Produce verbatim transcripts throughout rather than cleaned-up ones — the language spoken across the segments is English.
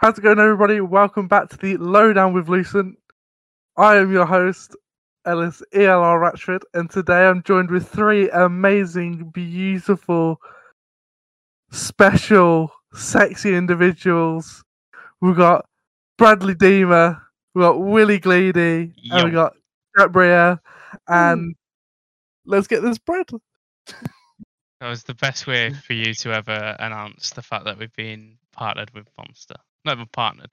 How's it going, everybody? Welcome back to the Lowdown with Lucian. I am your host, Ellis E L R Ratchford, and today I'm joined with three amazing, beautiful, special, sexy individuals. We've got Bradley Deemer, we've got WillieGleady, and we've got Gabrielle, and mm. let's get this bread. That was the best way for you to ever announce the fact that we've been partnered with Monster. Never partnered,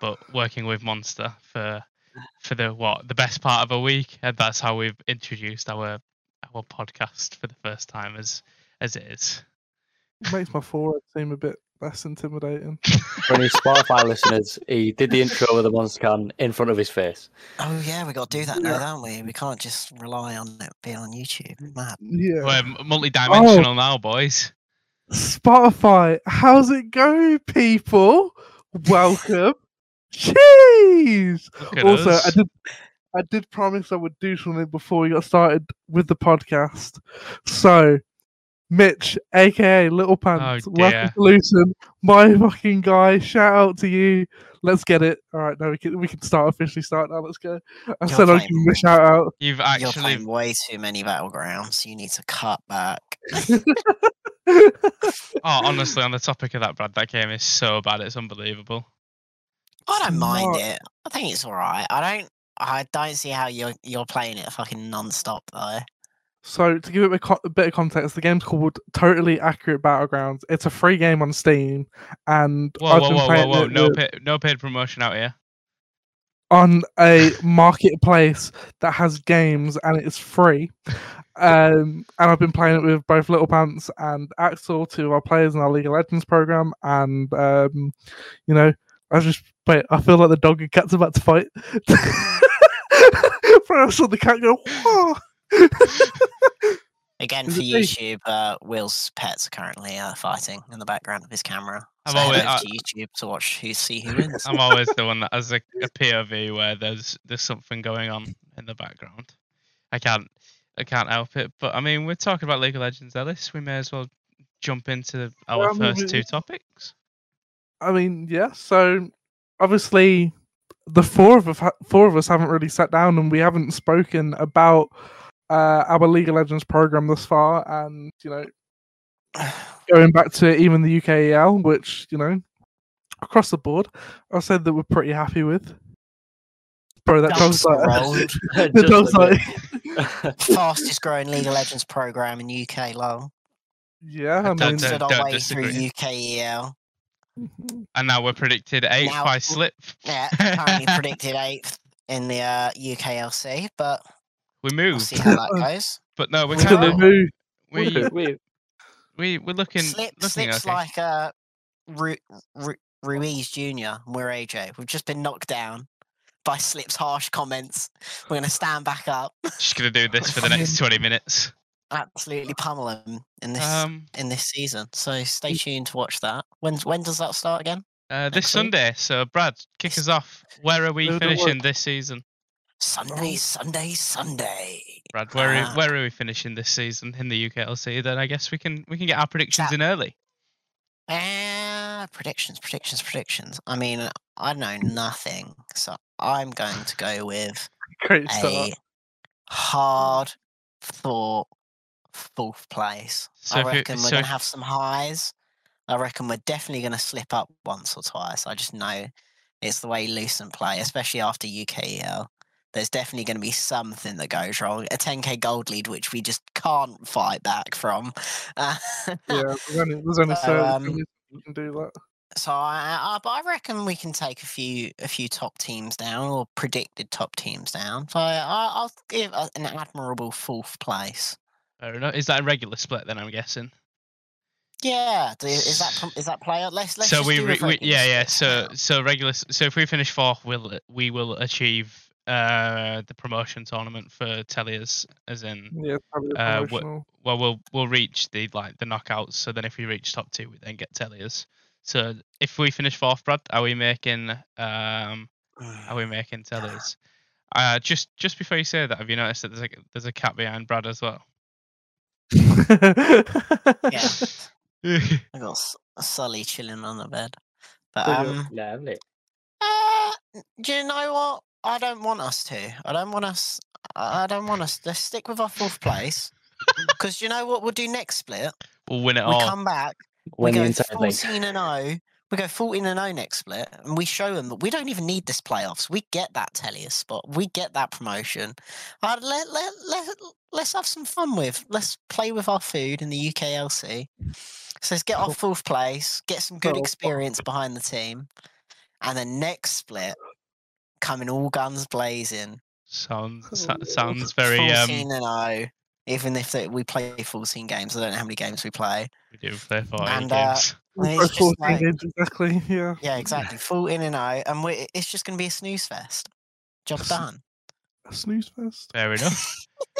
but working with Monster for for the what the best part of a week, and that's how we've introduced our our podcast for the first time as as it is. It makes my forehead seem a bit less intimidating. For any Spotify listeners, he did the intro with a Monster can in front of his face. Oh yeah, we got to do that yeah. now, don't we? We can't just rely on it being on YouTube. Mad. Yeah, we're multi-dimensional oh. now, boys. Spotify, how's it going, people? Welcome. Jeez. Also, us. I did I did promise I would do something before we got started with the podcast. So, Mitch, aka Little Pants, oh, welcome to Lucian, my fucking guy. Shout out to you. Let's get it. All right, now we can we can start officially start now. Let's go. I said I'll give him a shout out. You've actually You're playing way too many battlegrounds. You need to cut back. Oh, honestly, on the topic of that, Brad, that game is so bad, it's unbelievable. I don't mind what? it. I think it's all right. I don't. I don't see how you're you're playing it fucking non-stop though. So to give it a, co a bit of context, the game's called Totally Accurate Battlegrounds. It's a free game on Steam, and whoa, I've whoa, been whoa, playing whoa, whoa. It no, with... pay, no paid promotion out here. On a marketplace that has games and it's free. Um, and I've been playing it with both Little Pants and X L, two of our players in our League of Legends program. And, um, you know, I just, wait, I feel like the dog and cat's about to fight. But I saw the cat go, whoa! Again, for YouTube, uh, Will's pets are currently uh, fighting in the background of his camera. I'm so always I, to YouTube to watch who see who wins. I'm always the one that has a, a P O V where there's there's something going on in the background. I can't I can't help it. But I mean, we're talking about League of Legends, Ellis. We may as well jump into our um, first two topics. I mean, yeah. So obviously, the four of us, four of us haven't really sat down and we haven't spoken about. Uh, our League of Legends program thus far, and you know, going back to even the U K E L, which you know, across the board, I said that we're pretty happy with. Bro, that dog's like, the dog's like fastest growing League of Legends program in U K long. Yeah, I mean, stood our way through U K E L, and now we're predicted eighth now, by Slip. Yeah, currently predicted eighth in the uh, U K L C, but. We moved. We'll see how that goes. But no, we're we we, we we we're looking. Slip, looking Slip's okay. like uh, Ru, Ru, Ruiz Junior We're A J. We've just been knocked down by Slip's harsh comments. We're gonna stand back up. Just gonna do this for the next twenty minutes. Absolutely pummel him in this um, in this season. So stay tuned to watch that. When when does that start again? Uh, this Sunday. Week? So Brad, kick it's, us off. Where are we finishing this season? Sunday, Sunday, Sunday. Brad, where are, where are we finishing this season in the U K L C? Then I guess we can we can get our predictions that, in early. Uh, predictions, predictions, predictions. I mean, I know nothing, so I'm going to go with Great start. a hard thought fourth place. So I reckon it, we're so going to have some highs. I reckon we're definitely going to slip up once or twice. I just know it's the way Lucian play, especially after U K E L. There's definitely going to be something that goes wrong. A ten K gold lead, which we just can't fight back from. Uh, yeah, there's only, there's only so um, we can do that. So I, I, I reckon we can take a few, a few top teams down, or predicted top teams down. So I, I'll give an admirable fourth place. Fair enough. Is that a regular split then? I'm guessing. Yeah. Is that is that player? Let's let's. So we, we yeah yeah. So so regular. So if we finish fourth, we'll we will achieve. Uh, the promotion tournament for Telliers, as in, yeah, uh, well, we'll we'll reach the like the knockouts. So then, if we reach top two, we then get Telliers. So if we finish fourth, Brad, are we making um, are we making Telliers? Uh, just just before you say that, have you noticed that there's a there's a cat behind Brad as well? Yeah, I got Sully chilling on the bed. Um, Lovely. Uh, do you know what? I don't want us to. I don't want us. I don't want us. Let's stick with our fourth place. Because you know what we'll do next split? We'll win it all. We all. come back. Win we go fourteen and oh. We go fourteen and oh next split, and we show them that we don't even need this playoffs. We get that Telliers spot. We get that promotion. Uh, let, let, let, let's have some fun with. Let's play with our food in the U K L C. So let's get our fourth place, get some good experience behind the team, and then next split, coming all guns blazing. Sounds sounds very fourteen and oh. Even if they, we play fourteen games, I don't know how many games we play. We do play fourteen and, uh, games. It's fourteen like, games exactly. Yeah. Yeah, exactly. fourteen and oh, and we, it's just going to be a snooze fest. Job done. A snooze fest. Fair enough.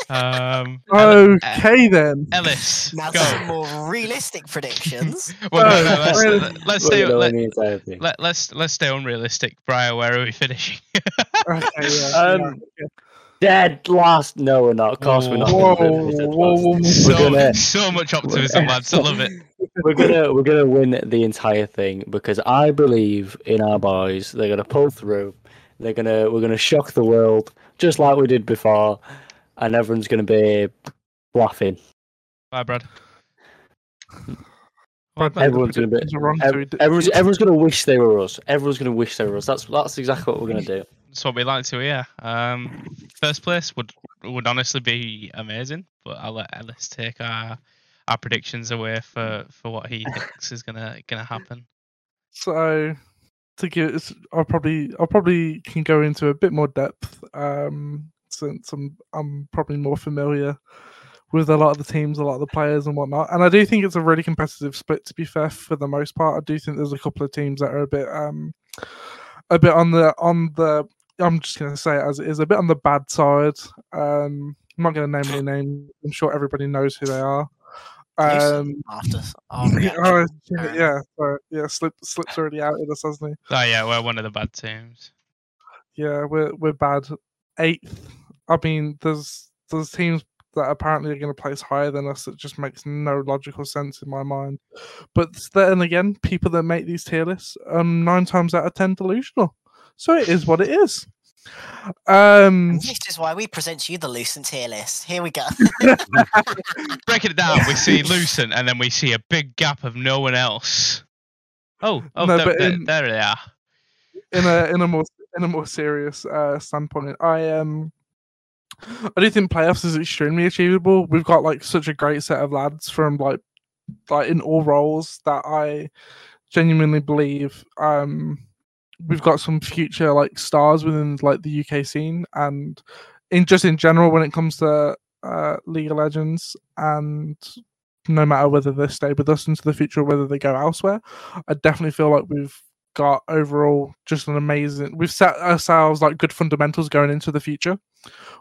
um, okay then. Ellis, now go. Some more realistic predictions. well, no, no, let's let's stay let, let, let's let's stay unrealistic. Brian, where are we finishing? okay, yeah, um, yeah, yeah. Dead last? No, we're not. Of course, we're not. Whoa, whoa, whoa. So, we're gonna, so much optimism, lads. I love it. We're gonna we're gonna win the entire thing because I believe in our boys. They're gonna pull through. They're gonna we're gonna shock the world just like we did before, and everyone's gonna be laughing. Bye, Brad. Everyone's gonna be. Everyone's everyone's gonna wish they were us. Everyone's gonna wish they were us. That's that's exactly what we're gonna do. That's what we like to hear. Um, first place would would honestly be amazing, but I'll let Ellis take our our predictions away for, for what he thinks is gonna gonna happen. So, to give, I'll probably I'll probably can go into a bit more depth um, since I'm I'm probably more familiar with a lot of the teams, a lot of the players and whatnot. And I do think it's a really competitive split. To be fair, for the most part, I do think there's a couple of teams that are a bit um a bit on the on the. I'm just going to say it as it is, a bit on the bad side. Um, I'm not going to name any names. I'm sure everybody knows who they are. Um, After, oh, yeah, oh, yeah, so, yeah. Slip, Slip's already outed us, hasn't he? Oh yeah, we're one of the bad teams. Yeah, we're we're bad. Eighth. I mean, there's there's teams that apparently are going to place higher than us. It just makes no logical sense in my mind. But then again, people that make these tier lists, um, nine times out of ten, delusional. So it is what it is. Um, and this is why we present you the Lucent tier list. Here we go. Breaking it down, we see Lucent, and then we see a big gap of no one else. Oh, oh, no, there, there, in, there they are. In a in a more in a more serious uh, standpoint, I um, I do think playoffs is extremely achievable. We've got like such a great set of lads from like like in all roles that I genuinely believe um. We've got some future like stars within like the U K scene, and in just in general when it comes to uh, League of Legends. And no matter whether they stay with us into the future or whether they go elsewhere, I definitely feel like we've got overall just an amazing. We've set ourselves like good fundamentals going into the future,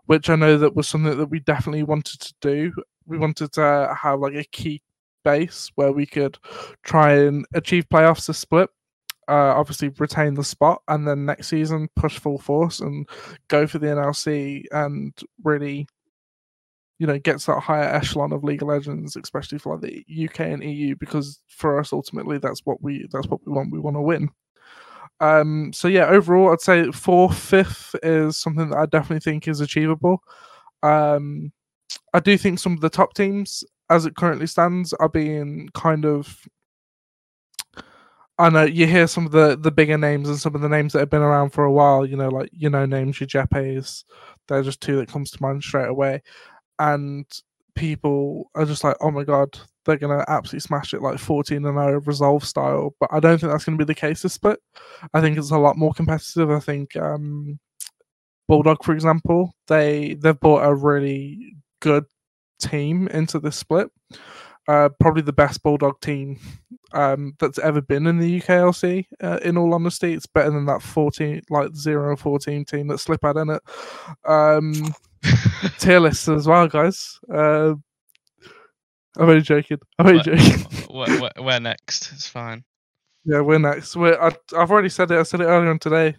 which I know that was something that we definitely wanted to do. We wanted to have like a key base where we could try and achieve playoffs to split. Uh, obviously retain the spot, and then next season push full force and go for the N L C and really, you know, get to that higher echelon of League of Legends, especially for like the U K and E U, because for us ultimately that's what we that's what we want. We want to win. Um, so yeah, overall I'd say fourth, fifth is something that I definitely think is achievable. Um, I do think some of the top teams, as it currently stands, are being kind of. I know you hear some of the, the bigger names and some of the names that have been around for a while, you know, like, you know, names, your Jepes, they're just two that comes to mind straight away. And people are just like, oh my God, they're going to absolutely smash it like fourteen and oh resolve style. But I don't think that's going to be the case this split. I think it's a lot more competitive. I think um, Bulldog, for example, they, they've brought a really good team into this split. Uh, probably the best Bulldog team um, that's ever been in the U K L C. Uh, in all honesty, it's better than that fourteen, like zero and fourteen team that Slip had in it. Um, tier list as well, guys. Uh, I'm only joking. I'm only where, joking. Where, where, where next? It's fine. Yeah, we're next. We're, I, I've already said it. I said it earlier on today.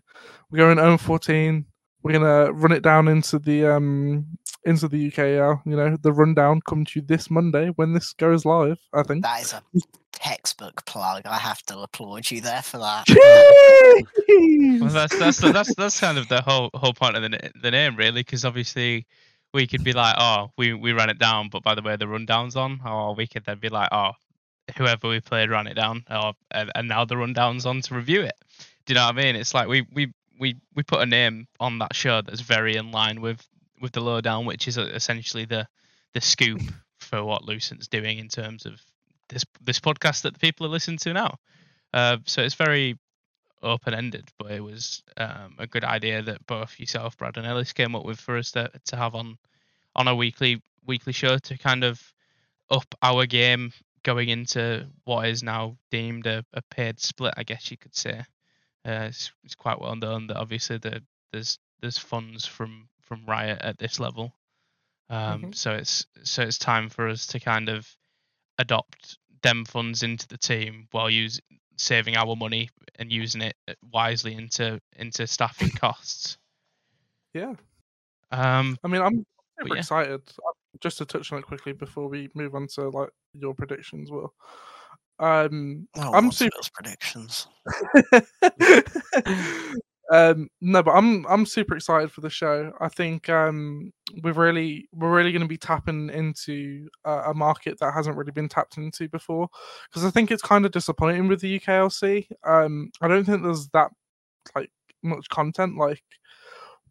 We're going zero and fourteen. We're gonna run it down into the um into the U K L. You know, the rundown comes to you this Monday when this goes live. I think that is a textbook plug. I have to applaud you there for that. Well, that's, that's that's that's kind of the whole whole point of the the name, really, because obviously we could be like, oh, we we ran it down, but by the way, the rundown's on. Or we could then be like, oh, whoever we played ran it down, or and, and now the rundown's on to review it. Do you know what I mean? It's like we we we we put a name on that show that's very in line with with the lowdown, which is essentially the the scoop for what Lucian's doing in terms of this this podcast that the people are listening to now. Uh, so it's very open ended, but it was um, a good idea that both yourself, Brad, and Ellis came up with for us to to have on on a weekly weekly show to kind of up our game going into what is now deemed a, a paid split, I guess you could say. Uh, it's, it's quite well known that obviously the, there's there's funds from, from Riot at this level, um, mm-hmm. so it's so it's time for us to kind of adopt them funds into the team while use saving our money and using it wisely into into staffing costs. Yeah, um, I mean I'm super yeah. excited. Just to touch on it quickly before we move on to like your predictions, Will. Um, oh, I'm super those predictions. um, no, but I'm I'm super excited for the show. I think um, we're really we're really going to be tapping into uh, a market that hasn't really been tapped into before. Because I think it's kind of disappointing with the U K L C. Um, I don't think there's that like much content. Like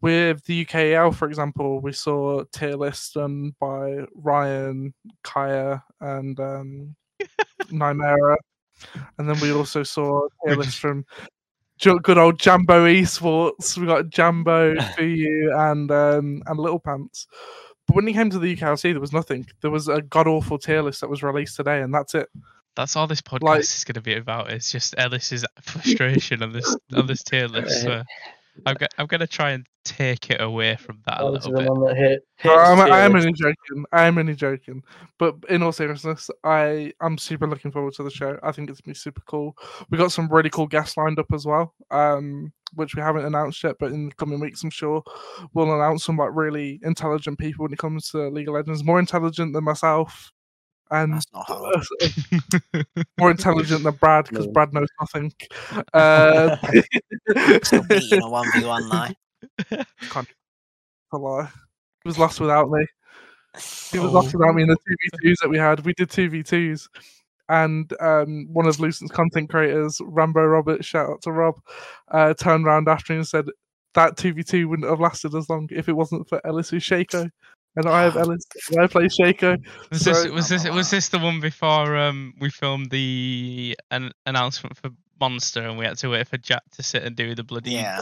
with the U K E L, for example, we saw tier lists done by Ryan, Kaya, and. Um, Nymera, and then we also saw a list from good old Jambo Esports. We got Jambo, B U, and um, and Little Pants. But when he came to the U K L C, there was nothing. There was a god awful tier list that was released today, and that's it. That's all this podcast like, is going to be about. It's just Ellis's frustration on this on this tier list. So I'm go- I'm going to try and take it away from that oh, a little bit. Hit, hit no, I'm, I am only joking. I am only joking. But in all seriousness, I am super looking forward to the show. I think it's going to be super cool. We got some really cool guests lined up as well, um, which we haven't announced yet, but in the coming weeks, I'm sure we'll announce some like really intelligent people when it comes to League of Legends. More intelligent than myself. And more intelligent than Brad, because no. Brad knows nothing. Uh, Still beating a one v one lie. Can't a lie. He was lost without me. He was oh. lost without me in the two v twos that we had. We did two v twos, and um, one of Lucian's content creators, Rambo Roberts, shout out to Rob, uh, turned around after me and said that two v two wouldn't have lasted as long if it wasn't for Ellis with Shaco. And I have Ellis. And I play Shaco. Was so, this was this was this the one before um we filmed the an- announcement for Monster and we had to wait for Jack to sit and do the bloody yeah.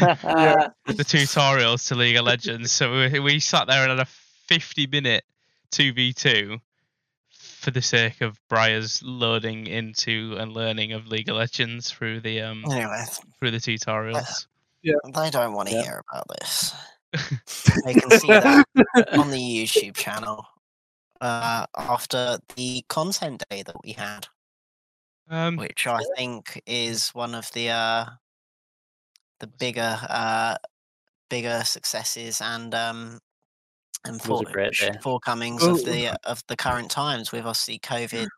yeah. the tutorials to League of Legends? So we we sat there and had a fifty minute two v two for the sake of Briar's loading into and learning of League of Legends through the um anyway. through the tutorials. Yeah, they don't want to yeah. hear about this. I can see that on the YouTube channel uh, after the content day that we had, um, which I think is one of the uh, the bigger uh, bigger successes and um, and fore- forecomings Ooh. of the of the current times with obviously COVID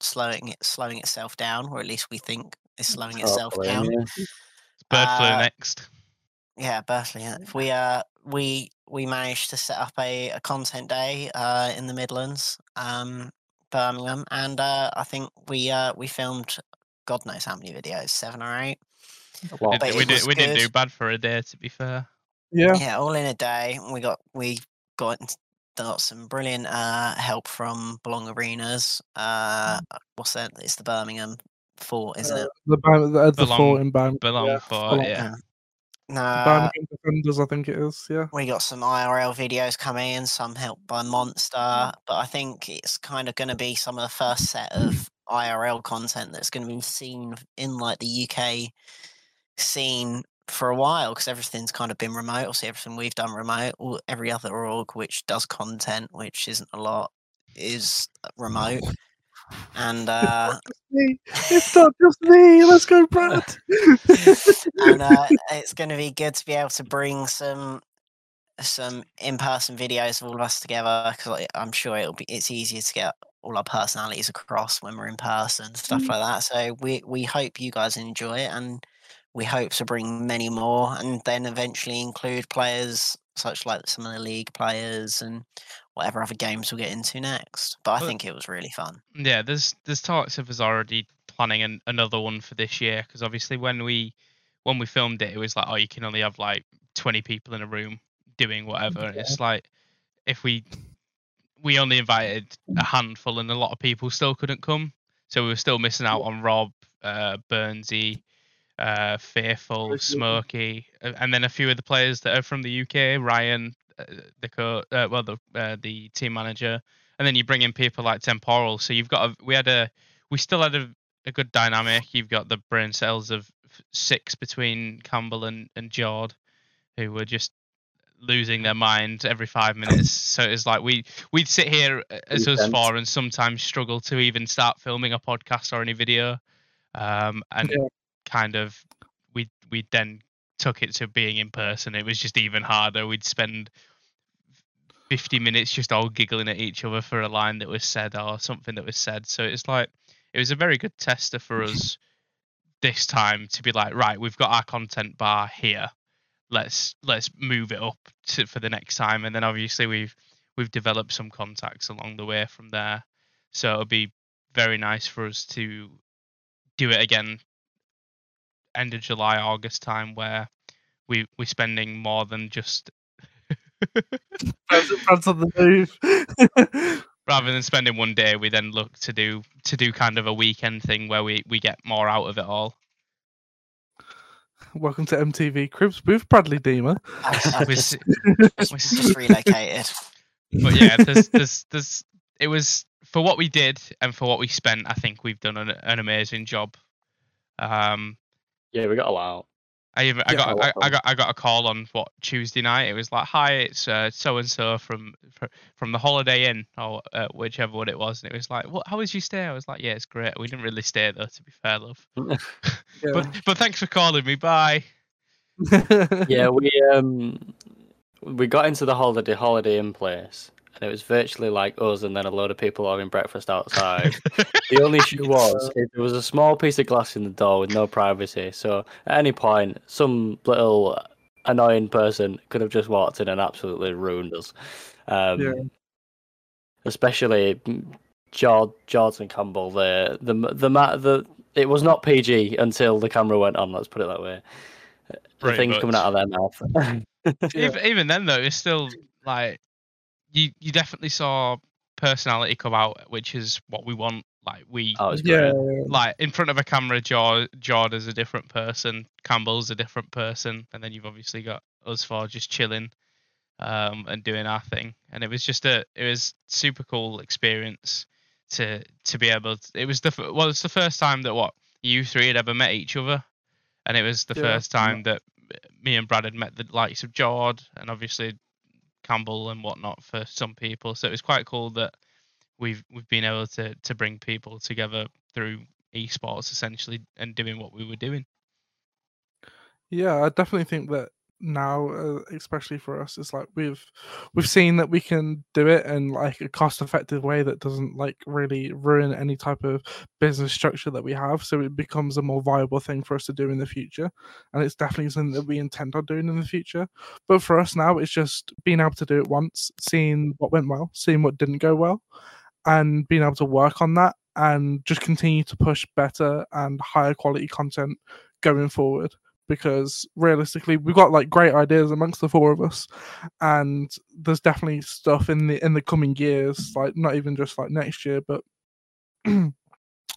slowing it slowing itself down, or at least we think it's slowing it's itself down. Yeah. It's bird flu uh, next. Yeah, Berkeley. We uh we we managed to set up a, a content day uh in the Midlands, um Birmingham, and uh I think we uh we filmed God knows how many videos, seven or eight. Well, we did, we, did, we didn't do bad for a day, to be fair. Yeah, yeah, all in a day. We got we got got some brilliant uh help from Belong Arenas. Uh, what's that? It's the Birmingham Fort, isn't it? Uh, the the, the Belong, Fort in Birmingham. Belong yeah. Fort, yeah. yeah. No, Defenders, I think it is. Yeah, we got some I R L videos coming in, some helped by Monster, but I think it's kind of going to be some of the first set of I R L content that's going to be seen in like the U K scene for a while, because everything's kind of been remote. Obviously, everything we've done remote. All, every other org which does content, which isn't a lot, is remote. And uh, it's not just me. Let's go, Brad. And uh, it's going to be good to be able to bring some some in-person videos of all of us together, because I'm sure it'll be it's easier to get all our personalities across when we're in person, stuff mm. like that. So we we hope you guys enjoy it, and we hope to bring many more, and then eventually include players such like some of the league players and whatever other games we'll get into next. But I but, think it was really fun. Yeah, there's there's talks of us already planning an, another one for this year, because obviously when we when we filmed it, it was like, oh, you can only have like twenty people in a room doing whatever. Yeah. It's like, if we we only invited a handful, and a lot of people still couldn't come, so we were still missing out on Rob, uh, Burnsy, uh, Fearful, Smokey, and then a few of the players that are from the U K, Ryan, uh, the co, uh, well the uh, the team manager, and then you bring in people like Temporal. So you've got a, we had a we still had a, a good dynamic. You've got the brain cells of six between Campbell and and Jord, who were just losing their mind every five minutes. So it's like we we'd sit here as us four and sometimes struggle to even start filming a podcast or any video, um, and yeah. kind of we we then took it to being in person. It was just even harder. We'd spend fifty minutes just all giggling at each other for a line that was said or something that was said. So it's like, it was a very good tester for us this time to be like, right, we've got our content bar here. Let's let's move it up to, for the next time, and then obviously we've we've developed some contacts along the way from there. So it'll be very nice for us to do it again, end of July, August time, where we we're spending more than just rather than spending one day, we then look to do to do kind of a weekend thing where we we get more out of it all. Welcome to M T V Cribs with Bradley Deemer. I was, I was just relocated. But yeah, there's, there's, there's, it was, for what we did and for what we spent, I think we've done an, an amazing job. Um, yeah, we got a lot. I, even, I, yeah, got, I, I got I got a call on what Tuesday night. It was like, hi, it's uh, so and so from from the Holiday Inn, or uh, whichever one it was. And it was like, what? How was your stay? I was like, yeah, it's great. We didn't really stay though, to be fair, love. Yeah. but but thanks for calling me. Bye. Yeah, we um we got into the Holiday Holiday Inn place, and it was virtually like us, and then a load of people having breakfast outside. The only issue was there was a small piece of glass in the door with no privacy. So at any point, some little annoying person could have just walked in and absolutely ruined us. Um, yeah. Especially Jord, Jord and Campbell. The the the the it was not P G until the camera went on. Let's put it that way. The things much. coming out of their mouth. even, even then, though, it's still like. You you definitely saw personality come out, which is what we want. Like we, oh, yeah. like in front of a camera, Jord is a different person, Campbell's a different person, and then you've obviously got us four just chilling, um, and doing our thing. And it was just a, it was super cool experience to to be able. To, it was the well, it's the first time that what you three had ever met each other, and it was the yeah. first time yeah. that me and Brad had met the likes of Jord, and obviously Campbell and whatnot for some people. So it was quite cool that we've we've been able to to bring people together through esports essentially and doing what we were doing. Yeah, I definitely think that now, uh, especially for us, it's like we've we've seen that we can do it in like a cost-effective way that doesn't like really ruin any type of business structure that we have. So it becomes a more viable thing for us to do in the future, and it's definitely something that we intend on doing in the future. But for us now, it's just being able to do it once, seeing what went well, seeing what didn't go well, and being able to work on that and just continue to push better and higher quality content going forward. Because realistically, we've got like great ideas amongst the four of us, and there's definitely stuff in the in the coming years, like not even just like next year, but you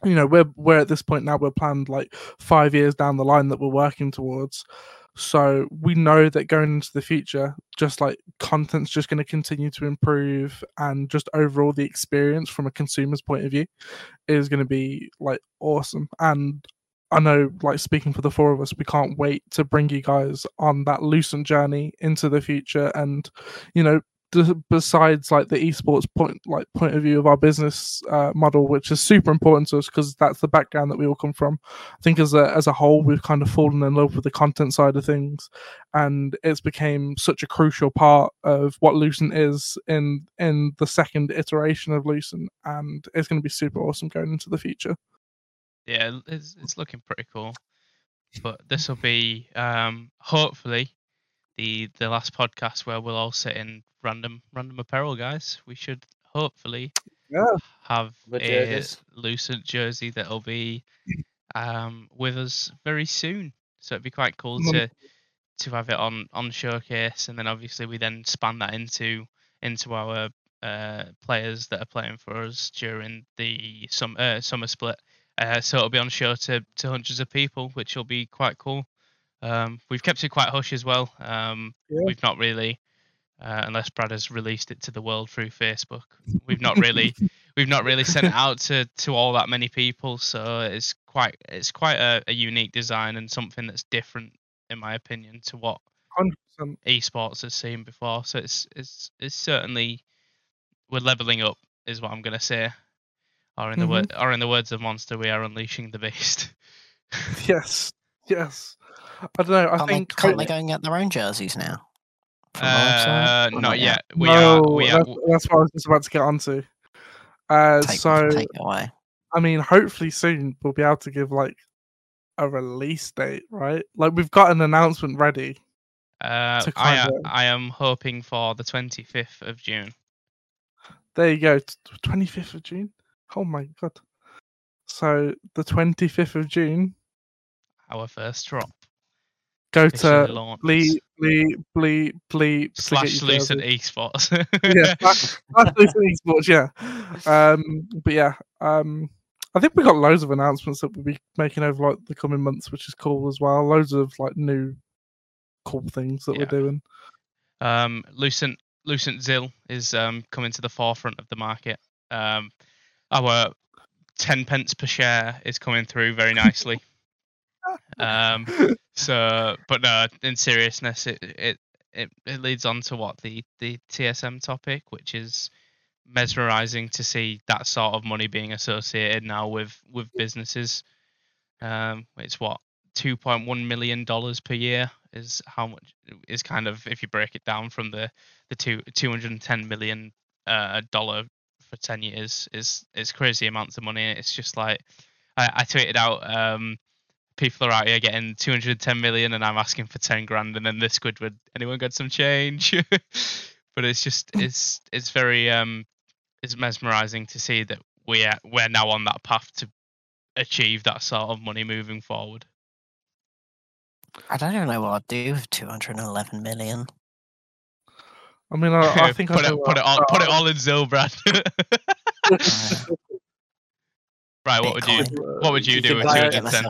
know, we're we're at this point now, we're planned like five years down the line that we're working towards. So we know that going into the future, just like content's just going to continue to improve, and just overall the experience from a consumer's point of view is going to be like awesome. And I know, like, speaking for the four of us, we can't wait to bring you guys on that Lucian journey into the future and, you know, besides like the esports point like point of view of our business uh, model, which is super important to us because that's the background that we all come from. I think as a as a whole, we've kind of fallen in love with the content side of things, and it's became such a crucial part of what Lucian is in in the second iteration of Lucian, and it's going to be super awesome going into the future. Yeah, it's it's looking pretty cool. But this will be um, hopefully the the last podcast where we'll all sit in random random apparel, guys. We should hopefully yeah. have but a Lucent jersey that'll be um, with us very soon. So it'd be quite cool mm-hmm. to to have it on, on showcase, and then obviously we then span that into into our uh, players that are playing for us during the sum, uh, summer split. Uh, so it'll be on show to, to hundreds of people, which will be quite cool. Um, we've kept it quite hush as well. Um, yeah. We've not really, uh, unless Brad has released it to the world through Facebook, we've not really, we've not really sent it out to, to all that many people. So it's quite it's quite a, a unique design and something that's different, in my opinion, to what one hundred percent esports has seen before. So it's it's it's certainly we're leveling up, is what I'm gonna say. Or in the mm-hmm. word, or in the words of Monster, we are unleashing the beast. yes, yes. I don't know. I can't think they, can't I, they going at their own jerseys now? Uh, not yet. yet. We no, are. We that's, are. That's what I was just about to get onto. Uh, take, so, take it away. I mean, hopefully soon we'll be able to give like a release date, right? Like we've got an announcement ready. Uh, I am, I am hoping for the twenty-fifth of June. There you go. twenty-fifth of June. Oh my god! So the twenty-fifth of June, our first drop. Go to bleep bleep bleep bleep slash Lucent Esports. yeah, slash, slash Lucent Esports. Yeah, um, but yeah, um, I think we got loads of announcements that we'll be making over like the coming months, which is cool as well. Loads of like new cool things that yeah. we're doing. Um, Lucent Lucent Zil is um coming to the forefront of the market. Um. Our ten pence per share is coming through very nicely. um, so, but no, in seriousness, it, it it it leads on to what the the T S M topic, which is mesmerizing to see that sort of money being associated now with with businesses. Um, it's what two point one million dollars per year is how much is kind of if you break it down from the the two two hundred and ten million uh, dollar. For ten years is is crazy amounts of money. It's just like I, I tweeted out um people are out here getting two hundred ten million and I'm asking for ten grand, and then this Squidward, anyone got some change? But it's just it's it's very um it's mesmerizing to see that we're we're now on that path to achieve that sort of money moving forward. I don't even know what I'd do with two hundred eleven million. I mean, I, I think put I it, put it all, put it all in Zil, Brad. Right, what Bitcoin. would you what would you, you do with two hundred ten?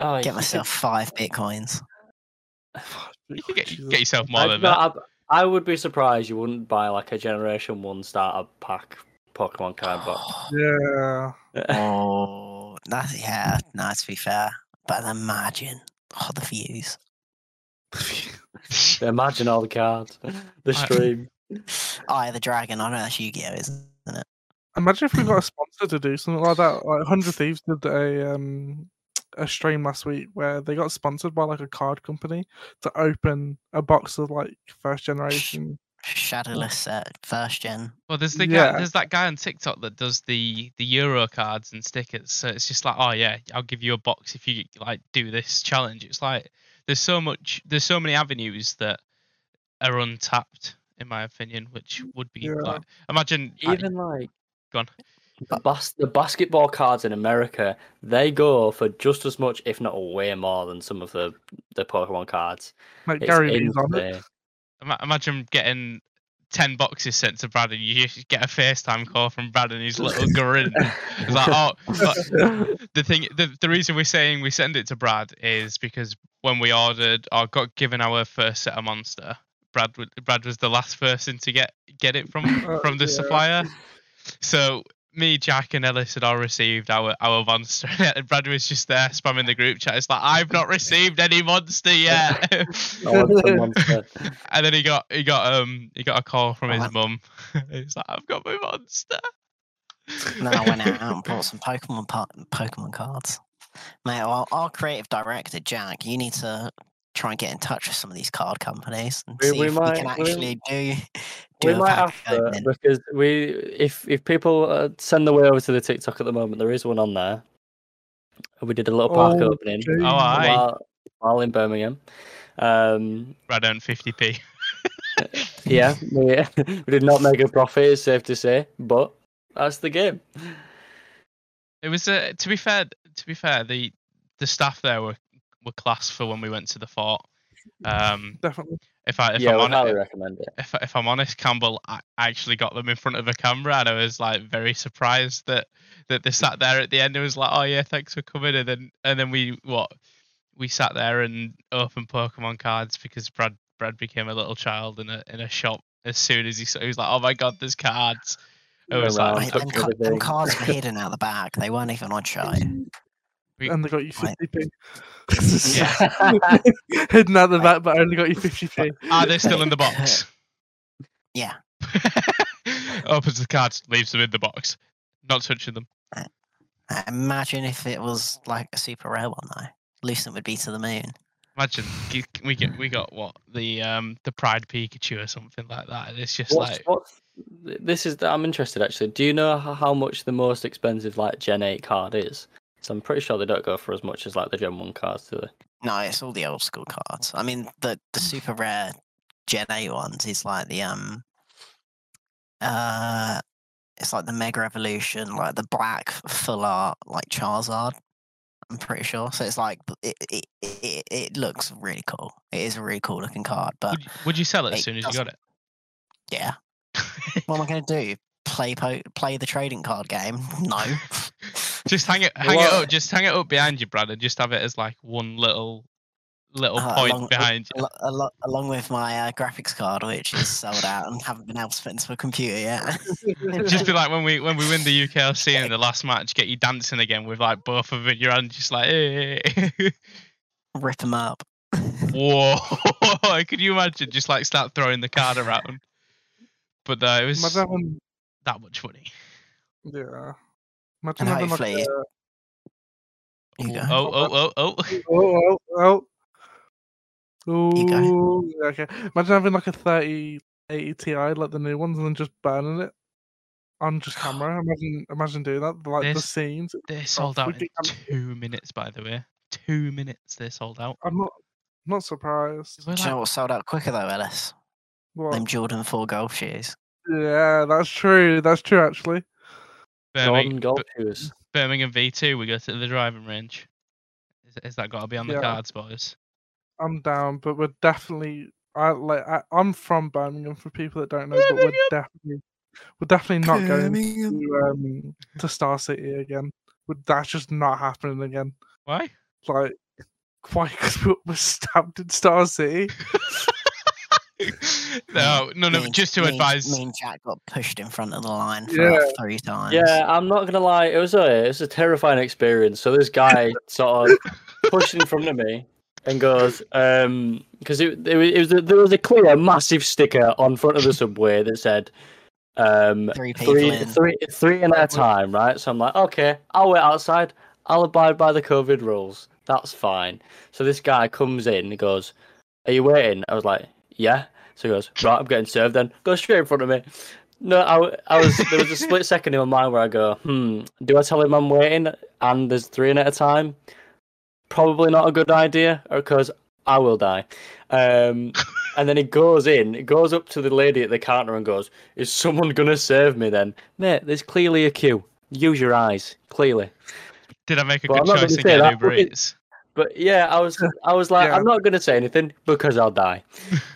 Oh, get myself five bitcoins. You could get, get yourself more I, than that. I, I would be surprised you wouldn't buy like a Generation One starter pack Pokemon card box. Yeah. Oh, that's yeah. No, to be fair, but imagine all oh, the views. Imagine all the cards, the stream. Eye of the Dragon, I know that's Yu-Gi-Oh, isn't it? Imagine if we got a sponsor to do something like that. Like one hundred Thieves did a um a stream last week where they got sponsored by like a card company to open a box of like first generation shadowless uh, first gen. Well, there's the yeah. guy, there's that guy on TikTok that does the the Euro cards and stickers. So it's just like, oh yeah, I'll give you a box if you like do this challenge. It's like. There's so much. There's so many avenues that are untapped, in my opinion, which would be yeah. like imagine even I, like gone. The, bas- the basketball cards in America, they go for just as much, if not way more, than some of the, the Pokemon cards. Like it's Gary Lee's on it. Imagine getting ten boxes sent to Brad, and you just get a FaceTime call from Brad, and his little grin. It's like, oh, the thing. The, the reason we're saying we send it to Brad is because when we ordered or got given our first set of Monster, Brad Brad was the last person to get get it from from the yeah. supplier. So me, Jack, and Ellis had all received our our monster, and Brad was just there spamming the group chat. It's like, I've not received any monster yet. monster. And then he got he got um he got a call from his oh, mum. He's like, I've got my monster. Then I went out and bought some Pokemon part Pokemon cards. Mate, well, our creative director Jack, you need to try and get in touch with some of these card companies and we, see we if might, we can actually we, do. do we might have to, because we, if if people uh, send their way over to the TikTok at the moment, there is one on there. We did a little park oh, opening oh, while, while in Birmingham. Um, Brad earned fifty p. yeah, yeah, we did not make a profit. It's safe to say, but. That's the game. It was uh, to be fair. To be fair, the the staff there were were class for when we went to the fort. Um, Definitely. If I if yeah, I'm honest, highly recommend it. If, if I'm honest, Campbell I actually got them in front of a camera, and I was like very surprised that that they sat there at the end. It was like, oh yeah, thanks for coming, and then and then we what we sat there and opened Pokemon cards because Brad Brad became a little child in a in a shop as soon as he saw. He was like, oh my god, there's cards. It was wow. like, them, ca them cards were hidden out the back. They weren't even on shot. And they got you fifty p. Yeah. Hidden out the back, but I only got you fifty p. Are they still in the box? Yeah. Opens the cards, leaves them in the box. Not touching them. Imagine if it was like a super rare one, though. Lucian would be to the moon. Imagine we get we got what the um the Pride Pikachu or something like that. It's just what's, like what's, this is I'm interested actually. Do you know how much the most expensive like Gen eight card is? So I'm pretty sure they don't go for as much as like the Gen one cards, do they? No, it's all the old school cards. I mean the the super rare Gen eight ones is like the um uh it's like the Mega Evolution, like the black full art like Charizard. I'm pretty sure. So it's like it, it it it looks really cool. It is a really cool looking card. But would you, would you sell it, it as soon as you got it? Yeah. What am I going to do? Play po play the trading card game? No. Just hang it hang what? it up. Just hang it up behind you, Brad, and just have it as like one little little uh, point along, behind with, you. Al along with my uh, graphics card, which is sold out and haven't been able to fit into a computer yet. Just be like when we when we win the U K L C in the last match, get you dancing again with like both of your hands, just like hey. Rip them up. Whoa! Could you imagine? Just like start throwing the card around. But uh, it was imagine, that much funny. Yeah. Imagine and hopefully. Like, uh... you oh, oh oh oh oh oh oh oh. Oh, okay. Imagine having like a thirty eighty Ti, like the new ones, and then just burning it on just camera. Imagine, imagine doing that. Like they're, the scenes. They sold out in two minutes, by the way. Two minutes they sold out. I'm not, I'm not surprised. Do you know what sold out quicker though, Ellis? What? Them Jordan four golf shoes. Yeah, that's true. That's true, actually. Birmingham, Jordan golf shoes. Birmingham V two. We go to the driving range. Is, is that got to be on the yeah. cards, boys? I'm down, but we're definitely. I like. I, I'm from Birmingham. For people that don't know, but we're definitely, we're definitely not going to, um, to Star City again. That's just not happening again. Why? Like, why? Because we were stabbed in Star City. No, no, no. Me, just to me, advise. Me and Jack got pushed in front of the line for yeah. like three times. Yeah, I'm not gonna lie. It was a, it was a terrifying experience. So this guy sort of pushed in front of me. And goes, um, because it, it, it was there was a clear massive sticker on front of the subway that said, um, three, three, three, three at a time, right? So I'm like, okay, I'll wait outside. I'll abide by the COVID rules. That's fine. So this guy comes in and he goes, are you waiting? I was like, yeah. So he goes, right, I'm getting served then. Go straight in front of me. No, I, I was, there was a split second in my mind where I go, hmm, do I tell him I'm waiting and there's three at a time? Probably not a good idea, because I will die. Um, and then he goes in, he goes up to the lady at the counter and goes, is someone going to serve me then? Mate, there's clearly a queue. Use your eyes, clearly. Did I make a but good choice in getting Uber Eats? But yeah, I was I was like, yeah. I'm not going to say anything, because I'll die.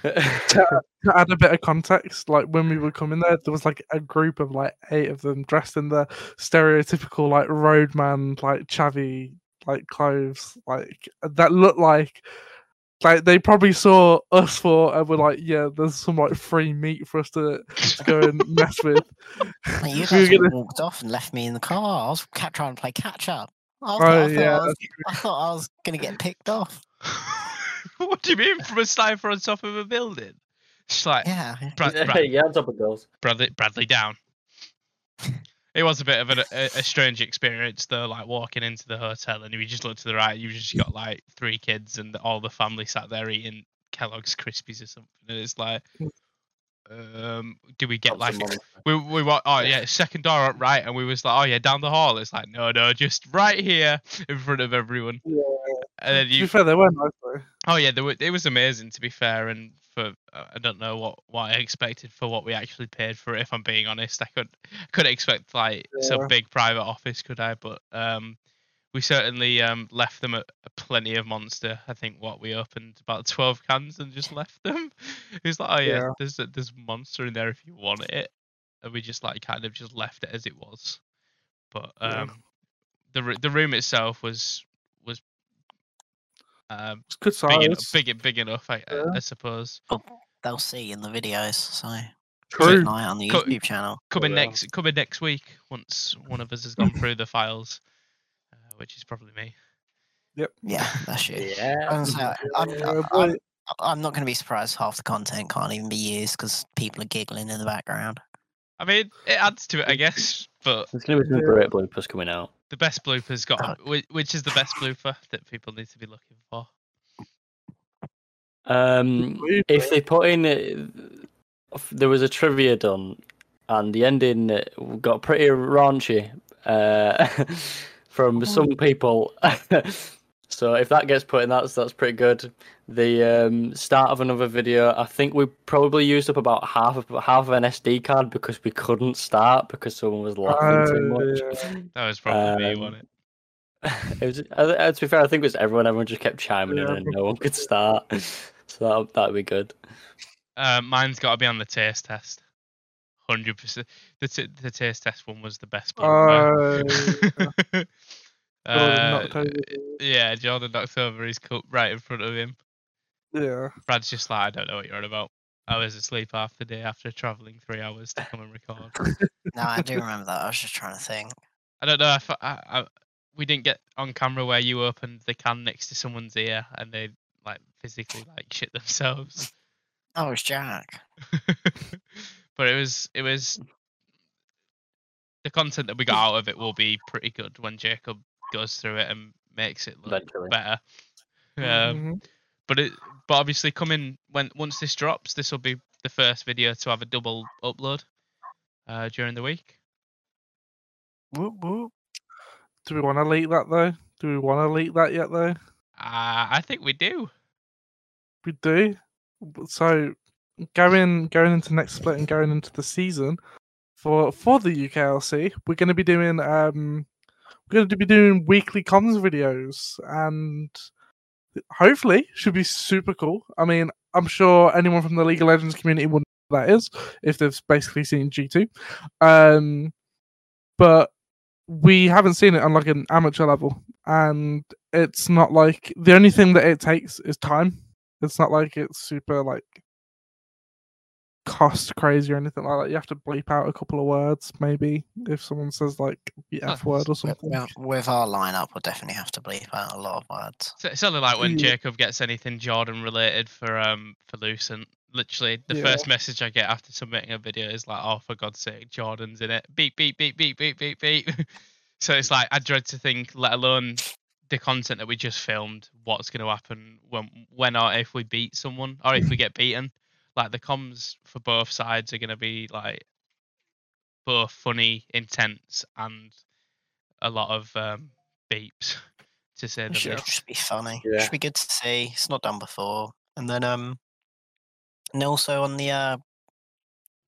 To add a bit of context, like when we were coming there, there was like a group of like eight of them dressed in the stereotypical like roadman, like chavvy, like clothes like that look like Like, they probably saw us four and were like, yeah, there's some like free meat for us to, to go and mess with. Mate, you guys we gonna... walked off and left me in the car. I was trying to play catch up. I, was, oh, I, thought, yeah. I, was, I thought I was going to get picked off. What do you mean from a sniper on top of a building? It's like, yeah, Bra Bra yeah, on top of girls. Bradley, Bradley down. It was a bit of a, a, a strange experience though, like walking into the hotel and if you just look to the right, you've just got like three kids and all the family sat there eating Kellogg's Krispies or something. And it's like, um, do we get like, we, we want, oh yeah, second door up right. And we was like, oh yeah, down the hall. It's like, no, no, just right here in front of everyone. Yeah. And then you, to be fair, they were nice though. Oh yeah, they were, it was amazing to be fair. And for, I don't know what, what I expected for what we actually paid for it, if I'm being honest. I couldn't, couldn't expect like yeah. some big private office, could I? But um, we certainly um, left them a, a plenty of Monster. I think what we opened about twelve cans and just left them. It was like, oh yeah, yeah. there's a, there's Monster in there if you want it. And we just like kind of just left it as it was. But um, yeah. the the room itself was was Um, good size. Big, enough, big, big enough, I, yeah. I, I suppose. Oh, they'll see in the videos, so true. On the Co YouTube channel. Coming oh, yeah. next, coming next week. Once one of us has gone through the files, uh, which is probably me. Yep. Yeah, that's you. Yeah. So, I'm, I'm, I'm, I'm not going to be surprised. Half the content can't even be used because people are giggling in the background. I mean, it adds to it, I guess. But there's going to be some great bloopers coming out. The best blooper's got, which is the best blooper that people need to be looking for? Um, if they put in, there was a trivia done, and the ending got pretty raunchy uh, from some people. So if that gets put in, that's that's pretty good. The um, start of another video, I think we probably used up about half of half of an S D card because we couldn't start because someone was laughing oh, too much. Yeah. That was probably um, me, wasn't it? It was. To be fair, I think it was everyone. Everyone just kept chiming yeah. in, and no one could start. So that that'd be good. Uh, mine's got to be on the taste test. Hundred percent. The t the taste test one was the best one. Uh, Uh, yeah, Jordan knocked over his cup right in front of him. Yeah. Brad's just like, I don't know what you're on about. I was asleep half the day after travelling three hours to come and record. No, I do remember that. I was just trying to think. I don't know if I, I, we didn't get on camera where you opened the can next to someone's ear and they like physically like shit themselves. Oh, it was Jack. But it was it was the content that we got out of it will be pretty good when Jacob goes through it and makes it look Eventually. better. Um, mm-hmm. But it, but obviously, coming when once this drops, this will be the first video to have a double upload uh, during the week. Whoop, whoop. Do we want to leak that though? Do we want to leak that yet though? Uh, I think we do. We do. So going going into next split and going into the season for for the U K L C, we're going to be doing um. going to be doing weekly comms videos and hopefully should be super cool. I mean, I'm sure anyone from the League of Legends community will know what that is if they've basically seen G two. Um, but we haven't seen it on like an amateur level and it's not like, the only thing that it takes is time. It's not like it's super like cost crazy or anything like that. You have to bleep out a couple of words, maybe, if someone says like the F word or something. With, with our lineup, we'll definitely have to bleep out a lot of words. So it's only like when yeah. Jacob gets anything Jordan related for um for Lucian. Literally, the yeah. first message I get after submitting a video is like, "Oh, for God's sake, Jordan's in it!" Beep beep beep beep beep beep beep. So it's like I dread to think, let alone the content that we just filmed. What's going to happen when when or if we beat someone or if we get beaten? Like, the comms for both sides are going to be, like, both funny, intense, and a lot of um, beeps, to say the least. It should be funny. Yeah. It should be good to see. It's not done before. And then, um, and also on the, uh,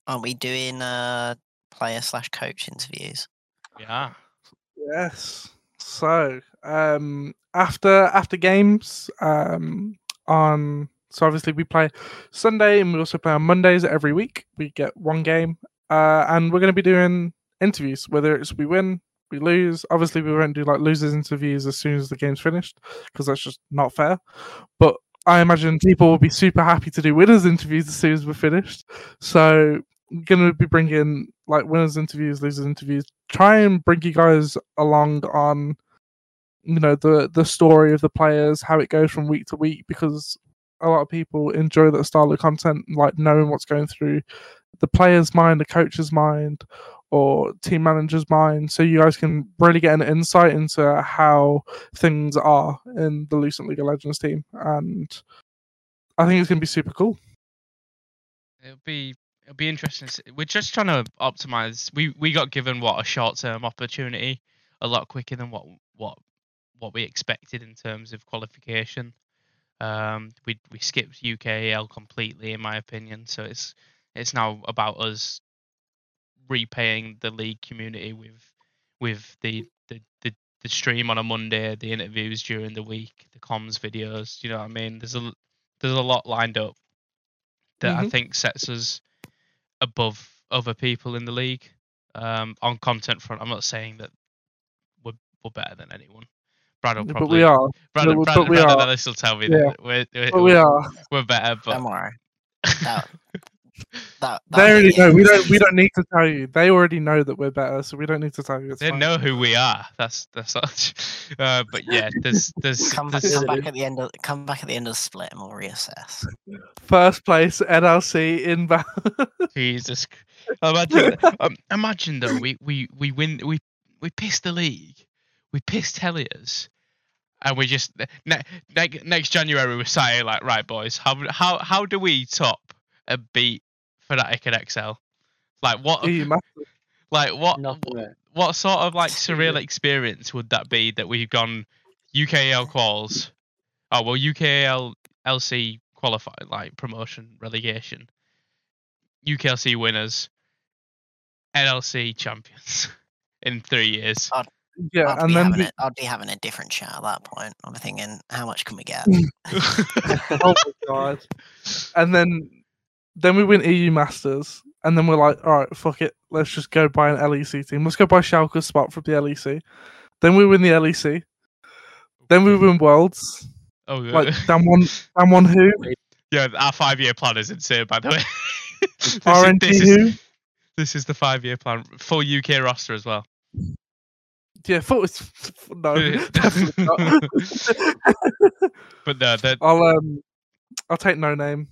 aren't we doing uh, player slash coach interviews? Yeah. Yes. So, um, after, after games, um, on... So obviously we play Sunday and we also play on Mondays every week. We get one game uh, and we're going to be doing interviews, whether it's we win, we lose. Obviously we won't do like losers interviews as soon as the game's finished because that's just not fair. But I imagine people will be super happy to do winners interviews as soon as we're finished. So I'm going to be bringing like winners interviews, losers interviews, try and bring you guys along on, you know, the, the story of the players, how it goes from week to week, because a lot of people enjoy that style of content, like knowing what's going through the player's mind, the coach's mind, or team manager's mind, so you guys can really get an insight into how things are in the Lucent League of Legends team, and I think it's going to be super cool. It'll be it'll be interesting. We're just trying to optimize. We we got given what a short term opportunity a lot quicker than what what what we expected in terms of qualification. Um, we we skipped U K E L completely, in my opinion. So it's it's now about us repaying the league community with with the the, the the stream on a Monday, the interviews during the week, the comms videos. You know what I mean? There's a there's a lot lined up that mm-hmm. I think sets us above other people in the league um, on content front. I'm not saying that we're we're better than anyone. Brad will probably, yeah, but we are. Brad, no, Brad, but we Brad, are. Brad Ellis will tell me yeah. that we're we're, but we we're, are. we're better. But don't worry. That, that, that they already know. We don't. We don't need to tell you. They already know that we're better, so we don't need to tell you. It's they fine. Know who we are. That's that's. Uh, but yeah, there's there's come, there's, come back at the end. Of, come back at the end of the split, and we'll reassess. First place N L C inbound. Jesus, imagine. um, imagine though. We we we win. We we piss the league. We piss Telliers. And we just ne- ne- next January we're sat here like, right boys, how how how do we top a beat Fnatic and X L? Like what? Like what? What, what sort of like surreal experience would that be that we've gone U K L quals? Oh well, U K L L C qualified, like promotion relegation. U K L C winners, N L C champions in three years. Oh. Yeah, I'd, and be then the... a, I'd be having a different chat at that point. I'm thinking, how much can we get? Oh my god! And then, then we win E U Masters, and then we're like, all right, fuck it, let's just go buy an L E C team. Let's go buy Schalke's spot from the L E C. Then we win the L E C. Then we win Worlds. Oh, yeah. Like damn one, damn one who? Yeah, our five-year plan is insane. By the way, R N T this is, who? This is the five-year plan. Full U K roster as well. Yeah, thought it was no, definitely not. But no, that I'll um, I'll take no name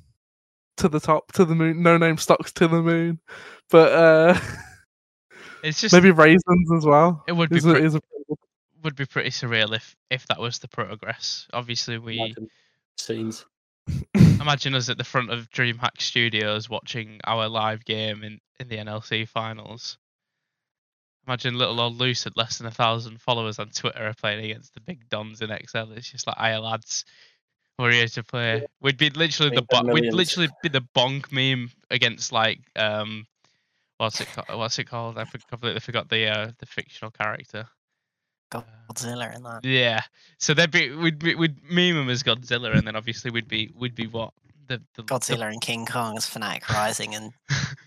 to the top, to the moon. No name stocks to the moon, but uh, it's just maybe raisins as well. It would be is pretty, a, is a... would be pretty surreal if if that was the progress. Obviously, we imagine scenes. Imagine us at the front of DreamHack Studios watching our live game in in the N L C finals. Imagine little old Luce at less than a thousand followers on Twitter are playing against the big dons in X L. It's just like, aye lads, we're here to play. Yeah. We'd be literally the bo- we'd literally be the bonk meme against like um, what's it co- what's it called? I completely forgot the uh, the fictional character. Godzilla and that. Yeah, so they'd be we'd be, we'd meme him as Godzilla, and then obviously we'd be we'd be what the, the Godzilla the... and King Kong as Fnatic Rising and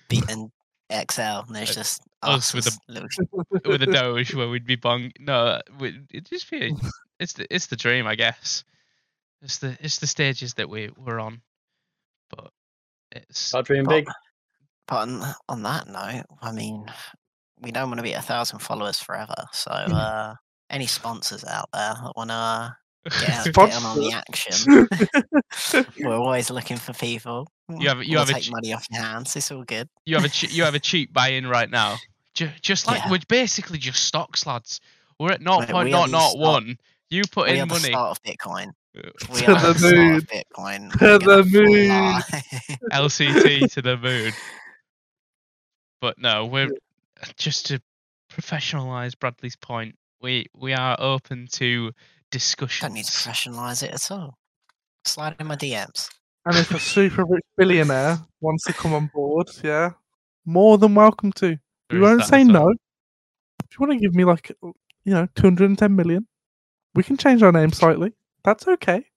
beaten. X L, and there's just us with a with a doge where we'd be bung. No, it'd just be it's the it's the dream, I guess. It's the it's the stages that we we're on, but it's our dream big. But on, on that note, I mean, we don't want to be a thousand followers forever. So uh, any sponsors out there that want to get, get on, on the action, we're always looking for people. You have you we'll have take a che- money off your hands. It's all good. You have a che- you have a cheap buy-in right now. Just, just like yeah. We're basically just stocks, lads. We're at zero point zero zero one. You put we in are money. The start of Bitcoin. We to are the, the moon. Start of Bitcoin. To the moon. L C T to the moon. But no, we're just to professionalize Bradley's point. We we are open to discussion. Don't need to professionalize it at all. Slide in my D Ms. And if a super rich billionaire wants to come on board, yeah, more than welcome to. You won't say no. If you want to give me like, you know, two hundred ten million, we can change our name slightly. That's okay.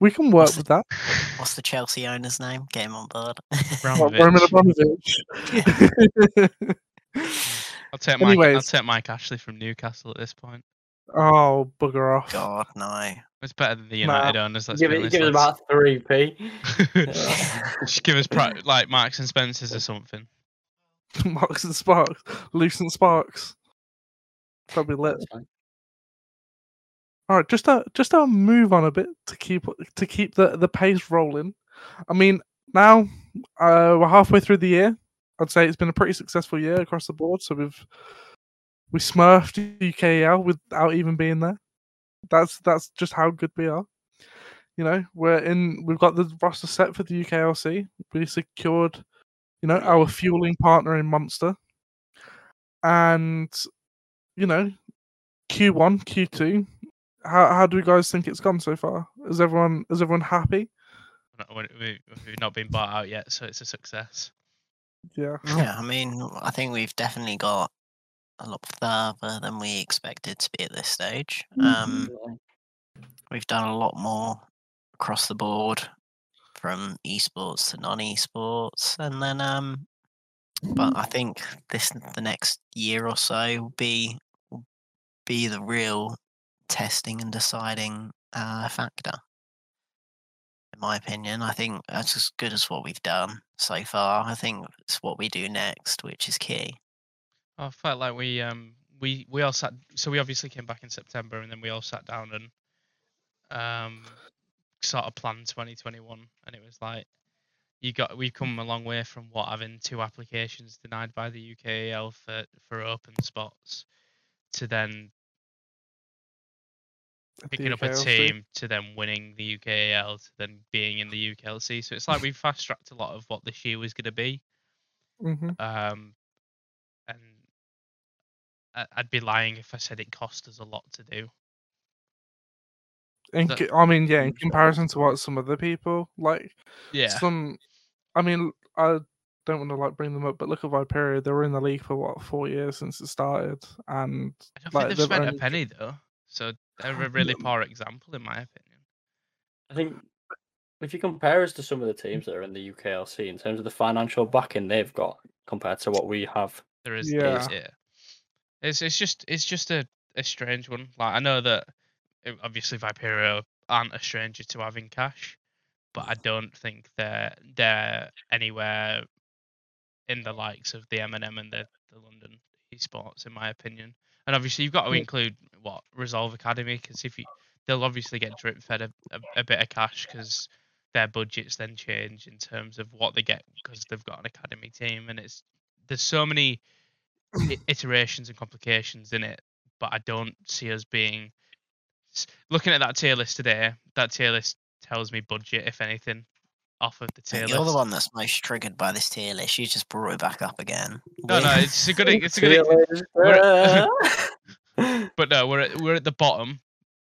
We can work what's with the, that. What's the Chelsea owner's name? Get him on board. Roman Abramovich. I'll take Mike. Anyways. I'll take Mike Ashley from Newcastle at this point. Oh, bugger off. God, no. It's better than the United owners. Give it give us about three p. Just give us pro- like Marks and Spencers or something. Marks and Sparks. Lucent Sparks. Probably lit. Alright, just to, just to move on a bit to keep to keep the, the pace rolling. I mean, now uh, we're halfway through the year. I'd say it's been a pretty successful year across the board. So we've we smurfed U K E L without even being there. That's that's just how good we are. You know, we're in. We've got the roster set for the U K L C. We secured, you know, our fueling partner in Monster, and you know, Q one, Q two. How how do you guys think it's gone so far? Is everyone is everyone happy? We've not been bought out yet, so it's a success. Yeah. Yeah, I mean, I think we've definitely got a lot further than we expected to be at this stage. Um, we've done a lot more across the board, from esports to non-esports, and then, um, but I think this the next year or so will be will be the real testing and deciding uh, factor. In my opinion, I think that's as good as what we've done so far. I think it's what we do next, which is key. I felt like we um we, we all sat so we obviously came back in September, and then we all sat down and um sort of planned twenty twenty-one, and it was like you got we've come a long way from what having two applications denied by the U K E L for for open spots to then picking up a team, to then winning the U K E L, to then being in the U K L C. So it's like we've fast-tracked a lot of what this year was going to be. Mm-hmm. Um, and I'd be lying if I said it cost us a lot to do. In, so, I mean, yeah, in comparison to what some other people, like, yeah. some... I mean, I don't want to, like, bring them up, but look at Viperia. They were in the league for, what, four years since it started, and... I don't like, think they've spent only... a penny, though, so... They're a really poor example, in my opinion. I think if you compare us to some of the teams that are in the U K L C in terms of the financial backing they've got compared to what we have, there is, yeah, is yeah. It's it's just it's just a, a strange one. Like I know that obviously Viperio aren't a stranger to having cash, but I don't think they're they're anywhere in the likes of the M and M and the, the London esports, in my opinion. And obviously, you've got to include what Resolve Academy, because if you, they'll obviously get drip fed a, a, a bit of cash because their budgets then change in terms of what they get because they've got an academy team, and it's there's so many iterations and complications in it. But I don't see us being looking at that tier list today. That tier list tells me budget, if anything, off of the tier list. You're the one that's most triggered by this tier list. You just brought it back up again. No, no, it's a good. It's a good. At, but no, we're at, we're at the bottom,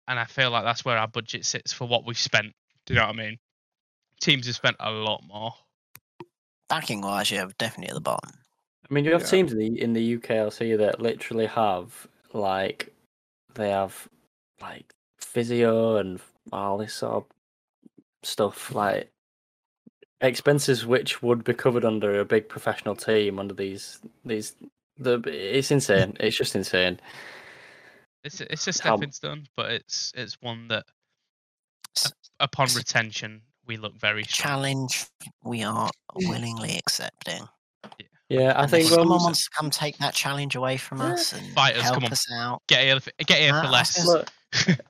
and I feel like that's where our budget sits for what we spent. Do you know what I mean? Teams have spent a lot more. Backing wise, yeah, definitely at the bottom. I mean, you have yeah. teams in the, in the U K L C that literally have like they have like physio and all this sort of stuff like. Expenses which would be covered under a big professional team under these these the it's insane. It's just insane. It's it's a stepping stone, but it's it's one that upon retention we look very strong. Challenge we are willingly accepting. Yeah, yeah I and think if someone well, wants to come take that challenge away from us and fighters, help come on. us out. Get here, get here ah, for less. Look,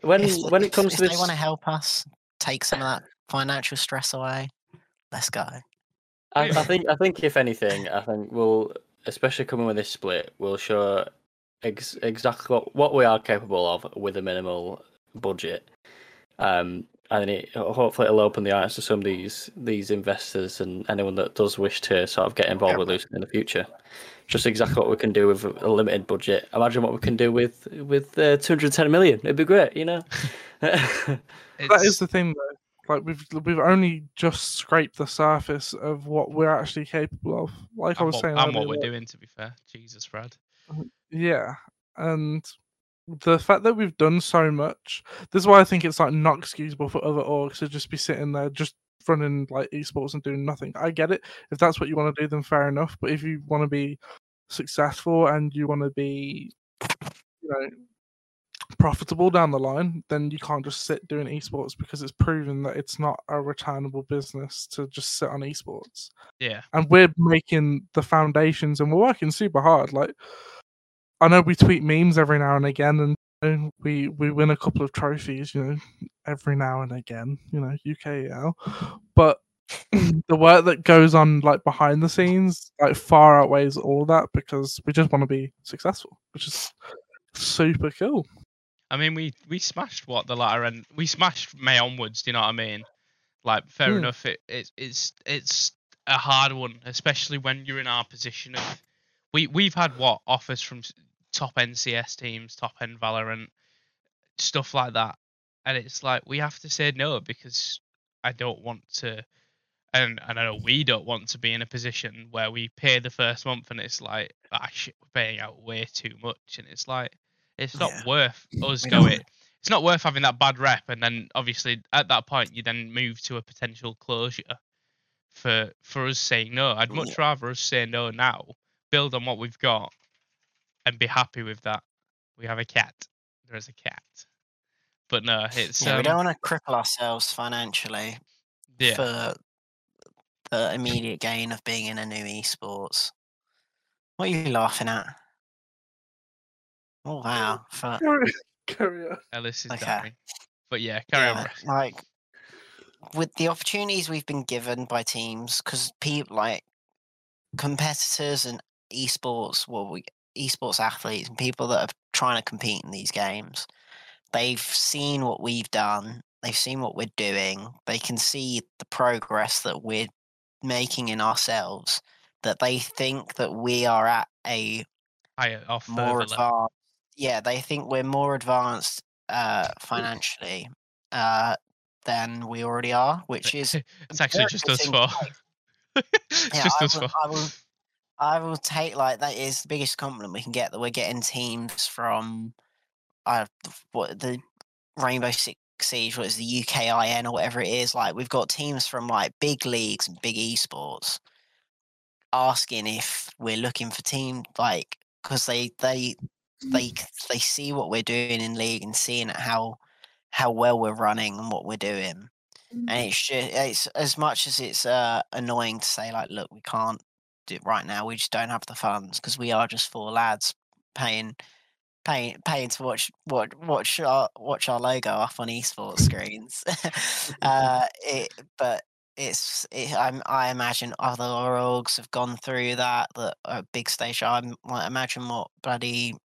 when if, when it comes if to this, they want to help us take some of that financial stress away. Let's go. I, I think. I think. If anything, I think we'll, especially coming with this split, we'll show ex- exactly what, what we are capable of with a minimal budget, um, and it, hopefully it'll open the eyes to some of these these investors and anyone that does wish to sort of get involved yeah. with Lucian in the future. Just exactly what we can do with a limited budget. Imagine what we can do with with uh, two hundred ten million. It'd be great, you know. That is the thing, though. Like we've we've only just scraped the surface of what we're actually capable of. Like and I was what, saying, and what we're like, doing. To be fair, Jesus, Brad. Yeah, and the fact that we've done so much. This is why I think it's like not excusable for other orgs to just be sitting there, just running like esports and doing nothing. I get it. If that's what you want to do, then fair enough. But if you want to be successful and you want to be, you know, profitable down the line, then you can't just sit doing esports, because it's proven that it's not a returnable business to just sit on esports. Yeah. And we're making the foundations and we're working super hard. Like, I know we tweet memes every now and again, and you know, we, we win a couple of trophies, you know, every now and again, you know, U K E L. But the work that goes on, like, behind the scenes, like, far outweighs all that, because we just want to be successful, which is super cool. I mean, we, we smashed what the latter end. We smashed May onwards. Do you know what I mean? Like, fair yeah. enough. It, it it's it's a hard one, especially when you're in our position of we we've had what offers from top end C S teams, top end Valorant, stuff like that, and it's like we have to say no, because I don't want to, and and I know we don't want to be in a position where we pay the first month and it's like, ah shit, we're paying out way too much, and it's like. It's not yeah. worth us going. It's not worth having that bad rep, and then obviously at that point you then move to a potential closure for for us saying no. I'd much yeah. rather us say no now, build on what we've got, and be happy with that. We have a cat. There is a cat, but no, it's yeah, um, we don't want to cripple ourselves financially yeah. for the immediate gain of being in a new esports. What are you laughing at? Oh wow! For... Carry, carry on. Ellis is okay. dying. But yeah, carry yeah, on. Like, with the opportunities we've been given by teams, because people like competitors and esports, well, we esports athletes and people that are trying to compete in these games, they've seen what we've done. They've seen what we're doing. They can see the progress that we're making in ourselves. That they think that we are at a higher, off more advanced. Yeah, they think we're more advanced uh, financially uh, than we already are, which is... it's actually just us four. yeah, just I us will, four. I will, I will take, like, that is the biggest compliment we can get, that we're getting teams from uh, what the Rainbow Six Siege, what is the U K I N or whatever it is. Like, we've got teams from, like, big leagues and big esports asking if we're looking for team, like, because they... they They they see what we're doing in league and seeing how how well we're running and what we're doing, and it's just, it's as much as it's uh, annoying to say, like, look, we can't do it right now. We just don't have the funds, because we are just four lads paying paying paying to watch watch watch our watch our logo up on esports screens. uh, it but it's it, I I imagine other orgs have gone through that that uh, big stage. I like, imagine what bloody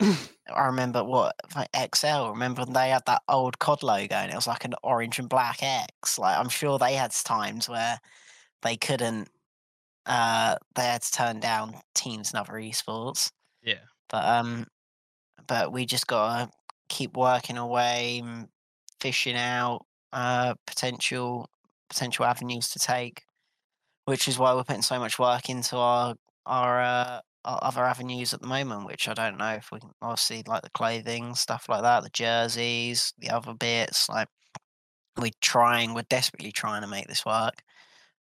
I remember what like X L. Remember when they had that old C O D logo and it was like an orange and black X. Like, I'm sure they had times where they couldn't. Uh, they had to turn down teams and other esports. Yeah, but um, but we just gotta keep working away, fishing out uh potential potential avenues to take, which is why we're putting so much work into our our uh. other avenues at the moment, which I don't know if we can obviously, like the clothing, stuff like that, the jerseys, the other bits. Like, we're trying, we're desperately trying to make this work.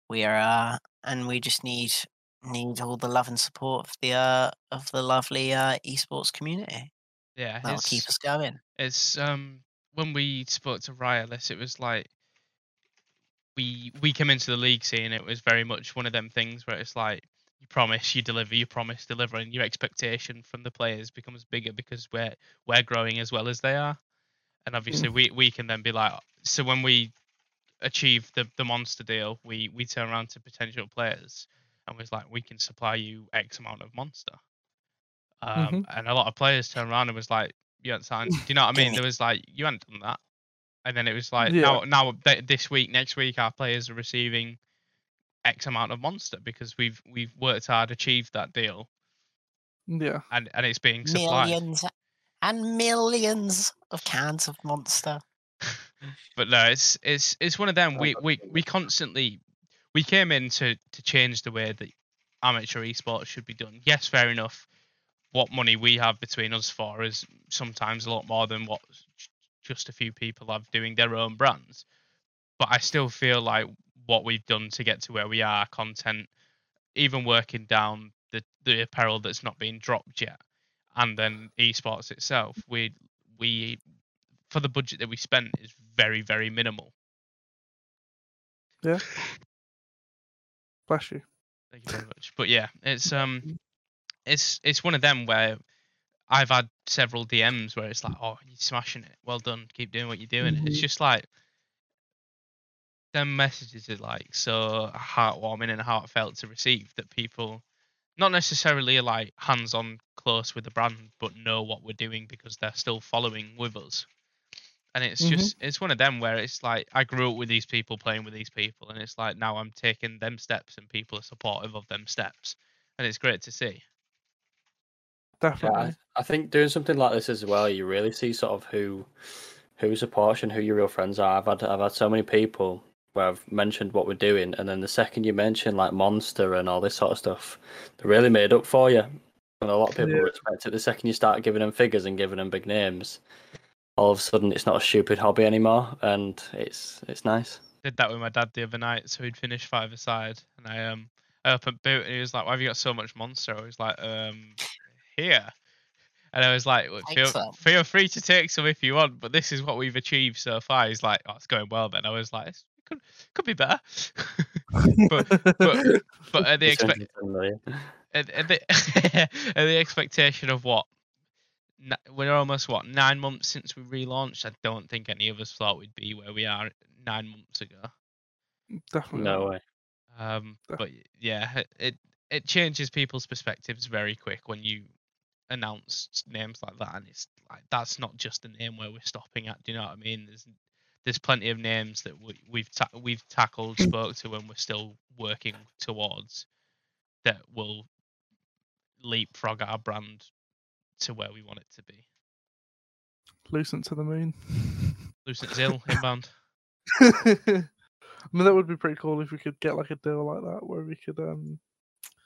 We are, uh, and we just need need all the love and support of the uh, of the lovely uh, esports community. Yeah, that'll keep us going. It's um when we spoke to Riotless, it was like we we came into the league scene. It was very much one of them things where it's like, you promise, you deliver, you promise, deliver, and your expectation from the players becomes bigger because we're we're growing as well as they are. And obviously we, we can then be like, so when we achieve the, the Monster deal, we, we turn around to potential players and was like, we can supply you X amount of Monster. Um, mm-hmm. And a lot of players turn around and was like, you haven't signed, do you know what I mean? There was like, you haven't done that. And then it was like, yeah. now, now th- this week, next week, our players are receiving X amount of Monster because we've we've worked hard, achieved that deal. Yeah, and and it's being supplied. Millions and millions of cans of Monster. But no, it's it's it's one of them. We we we constantly we came in to to change the way that amateur esports should be done. Yes, fair enough. What money we have between us for is sometimes a lot more than what just a few people have doing their own brands. But I still feel like what we've done to get to where we are, content, even working down the, the apparel that's not being dropped yet, and then esports itself, we we, for the budget that we spent, is very, very minimal. Yeah. Bless you. Thank you very much. But yeah, it's um, it's it's one of them where I've had several D Ms where it's like, oh, you're smashing it. Well done. Keep doing what you're doing. Mm-hmm. It's just like, them messages are like so heartwarming and heartfelt to receive that people, not necessarily like hands-on close with the brand, but know what we're doing because they're still following with us. And it's mm-hmm. just, it's one of them where it's like, I grew up with these people, playing with these people, and it's like now I'm taking them steps and people are supportive of them steps. And it's great to see. Definitely. Yeah, I, I think doing something like this as well, you really see sort of who who supports and who your real friends are. I've had, I've had so many people where I've mentioned what we're doing, and then the second you mention like Monster and all this sort of stuff, they really made up for you. And a lot of people yeah. respect it. The second you start giving them figures and giving them big names, all of a sudden it's not a stupid hobby anymore, and it's it's nice. I did that with my dad the other night, so he'd finished five-a-side, and I um I opened boot, and he was like, "Why have you got so much Monster?" I was like, um, "Here," and I was like, well, feel, "Feel free to take some if you want, but this is what we've achieved so far." He's like, "Oh, it's going well." Then I was like, "It could could be better," but but but at the expect at, at the at the expectation of what. We're almost, what, nine months since we relaunched? I don't think any of us thought we'd be where we are nine months ago. Definitely. No way. Um, but yeah, it it changes people's perspectives very quick when you announce names like that, and it's like, that's not just a name where we're stopping at. Do you know what I mean? There's there's plenty of names that we, we've ta- we've tackled, spoke to, and we're still working towards that will leapfrog our brand to where we want it to be. Lucent to the moon. Lucent's ill inbound. I mean, that would be pretty cool if we could get like a deal like that where we could um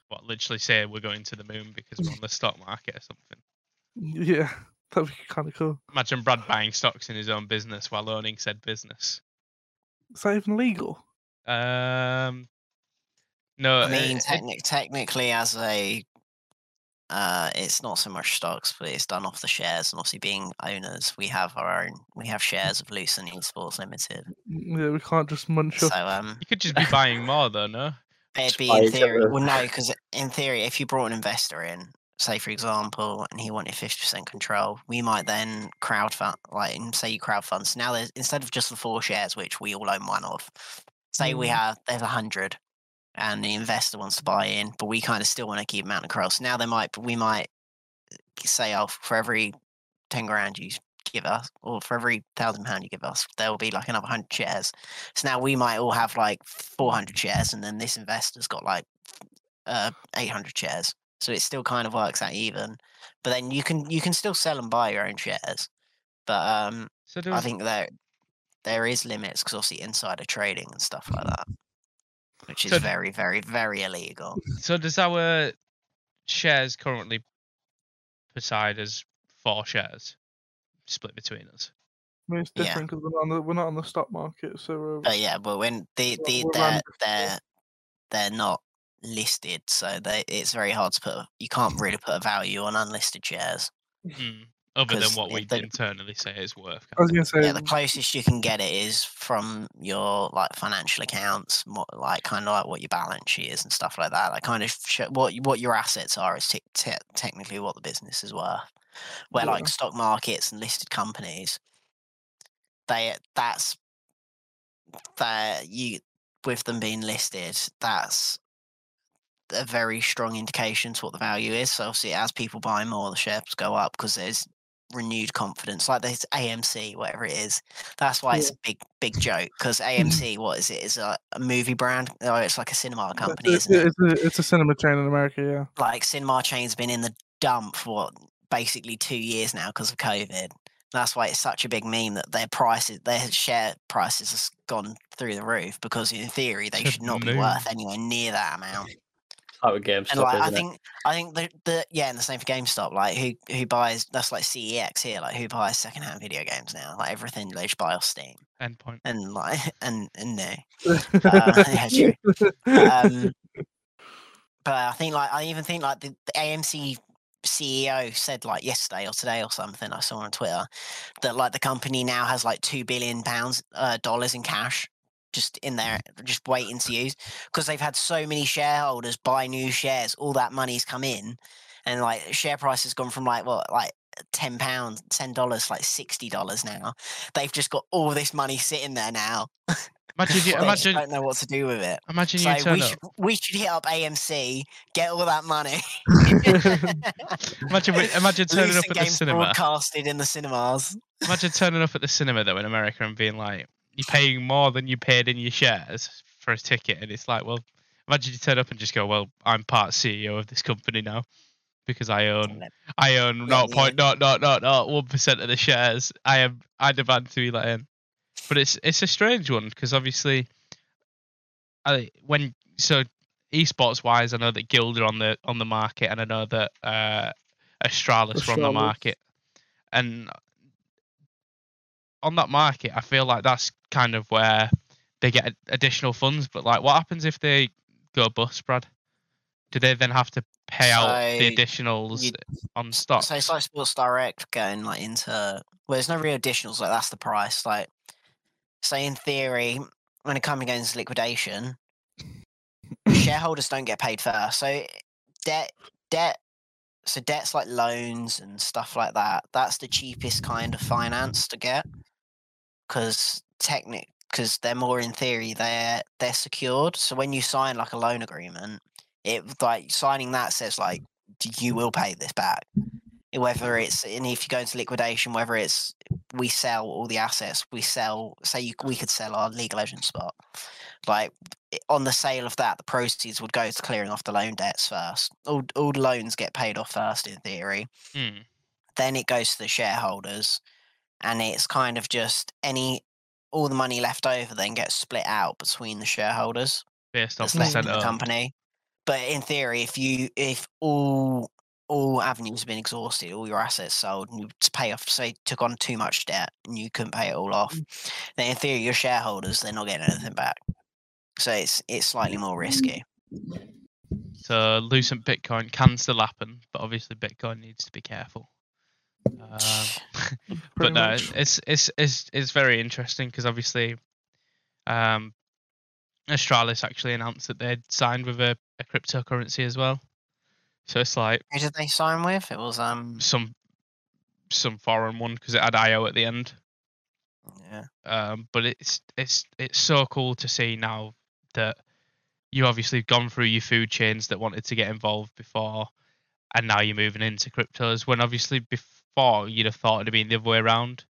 what literally say we're going to the moon because we're on the stock market or something. Yeah, that'd be kind of cool. Imagine Brad buying stocks in his own business while owning said business. Is that even legal? Um no I mean uh, technic- technically as a Uh, it's not so much stocks, but it's done off the shares. And obviously, being owners, we have our own. We have shares of Lucent Esports Limited. Yeah, we can't just munch up. So, um, you could just be buying more, though, no? It'd be in theory. Well, no, because in theory, if you brought an investor in, say for example, and he wanted fifty percent control, we might then crowdfund. Like, say you crowdfund. So now, there's, instead of just the four shares, which we all own one of, say mm. we have there's a hundred. And the investor wants to buy in, but we kind of still want to keep mountain across. Now they might, we might say, "Oh, for every ten grand you give us, or for every thousand pound you give us, there will be like another hundred shares." So now we might all have like four hundred shares, and then this investor's got like uh, eight hundred shares. So it still kind of works out even. But then you can you can still sell and buy your own shares. But um, so I think there there is limits because obviously insider trading and stuff like that. Which is so, very, very, very illegal. So does our shares currently preside as four shares split between us? I mean, it's different because yeah. we're, we're not on the stock market, so. Uh, yeah, but when the the they're they're, they're not listed, so they it's very hard to put. You can't really put a value on unlisted shares. Mm. Other than what we the, internally say is worth. I was gonna say, yeah, the closest you can get it is from your like financial accounts, more, like kind of like what your balance sheet is and stuff like that. Like kind of sh- what what your assets are is t- t- technically what the business is worth. Where yeah. like stock markets and listed companies, they that's that you with them being listed, that's a very strong indication to what the value is. So obviously, as people buy more, the shares go up because there's renewed confidence, like this A M C, whatever it is. That's why yeah. it's a big, big joke because A M C, what is it? Is a, a movie brand? Oh, it's like a cinema company. It's, isn't it's, it? a, it's a cinema chain in America, yeah. Like cinema chain's been in the dump for what, basically two years now because of COVID. That's why it's such a big meme that their prices, their share prices, has gone through the roof because in theory they should not be worth anywhere near that amount. Oh, GameStop, and like, I think it? I think the, the yeah, and the same for GameStop. Like who who buys that's like C E X here. Like who buys secondhand video games now? Like everything they just buy off Steam. Endpoint and like and and no. uh, yeah, true. Um, but I think like I even think like the, the A M C C E O said like yesterday or today or something, I saw on Twitter, that like the company now has like two billion pounds uh, dollars in cash just in there, just waiting to use, because they've had so many shareholders buy new shares. All that money's come in, and like share price has gone from like what, like ten pounds, ten dollars, like sixty dollars now. They've just got all this money sitting there now. Imagine you, imagine, I don't know what to do with it. Imagine so you turn we up. Should, we should hit up A M C, get all that money. imagine, imagine turning Lucent up at games the cinema. Broadcasted in the cinemas. Imagine turning up at the cinema though in America and being like, you're paying more than you paid in your shares for a ticket, and it's like, well, imagine you turn up and just go, well, I'm part C E O of this company now because I own, I own not point, not not not not one percent of the shares. I am, I demand to be let in. But it's it's a strange one because obviously, I when so esports wise, I know that Guild are on the on the market, and I know that uh, Astralis, Astralis were on the market, and on that market, I feel like that's kind of where they get additional funds. But like, what happens if they go bust, Brad? Do they then have to pay so out the additionals you, on stock? So it's like Sports Direct going like into well, there's no real additionals. Like that's the price, like. So in theory, when a company goes into liquidation, shareholders don't get paid first. So debt, debt, so debt's like loans and stuff like that. That's the cheapest kind of finance to get, because technic, because they're more in theory they're they're secured. So when you sign like a loan agreement, it like signing that says like you will pay this back. Whether it's, and if you go into liquidation, whether it's we sell all the assets, we sell, say you, we could sell our League of Legends spot, like on the sale of that, the proceeds would go to clearing off the loan debts first. All, all loans get paid off first in theory. Mm. Then it goes to the shareholders, and it's kind of just any, all the money left over then gets split out between the shareholders. Based off the company. But in theory, if you, if all, all avenues have been exhausted, all your assets sold, and you pay off, say, took on too much debt and you couldn't pay it all off, then in theory, your shareholders, they're not getting anything back. So it's it's slightly more risky. So Lucent Bitcoin can still happen, but obviously Bitcoin needs to be careful. Um, but no, much. it's it's it's it's very interesting because obviously um, Astralis actually announced that they'd signed with a, a cryptocurrency as well. So it's like, who did they sign with? It was um some some foreign one because it had I O at the end. Yeah. Um, but it's it's it's so cool to see now that you obviously have gone through your food chains that wanted to get involved before, and now you're moving into cryptos. When obviously before you'd have thought it'd been the other way around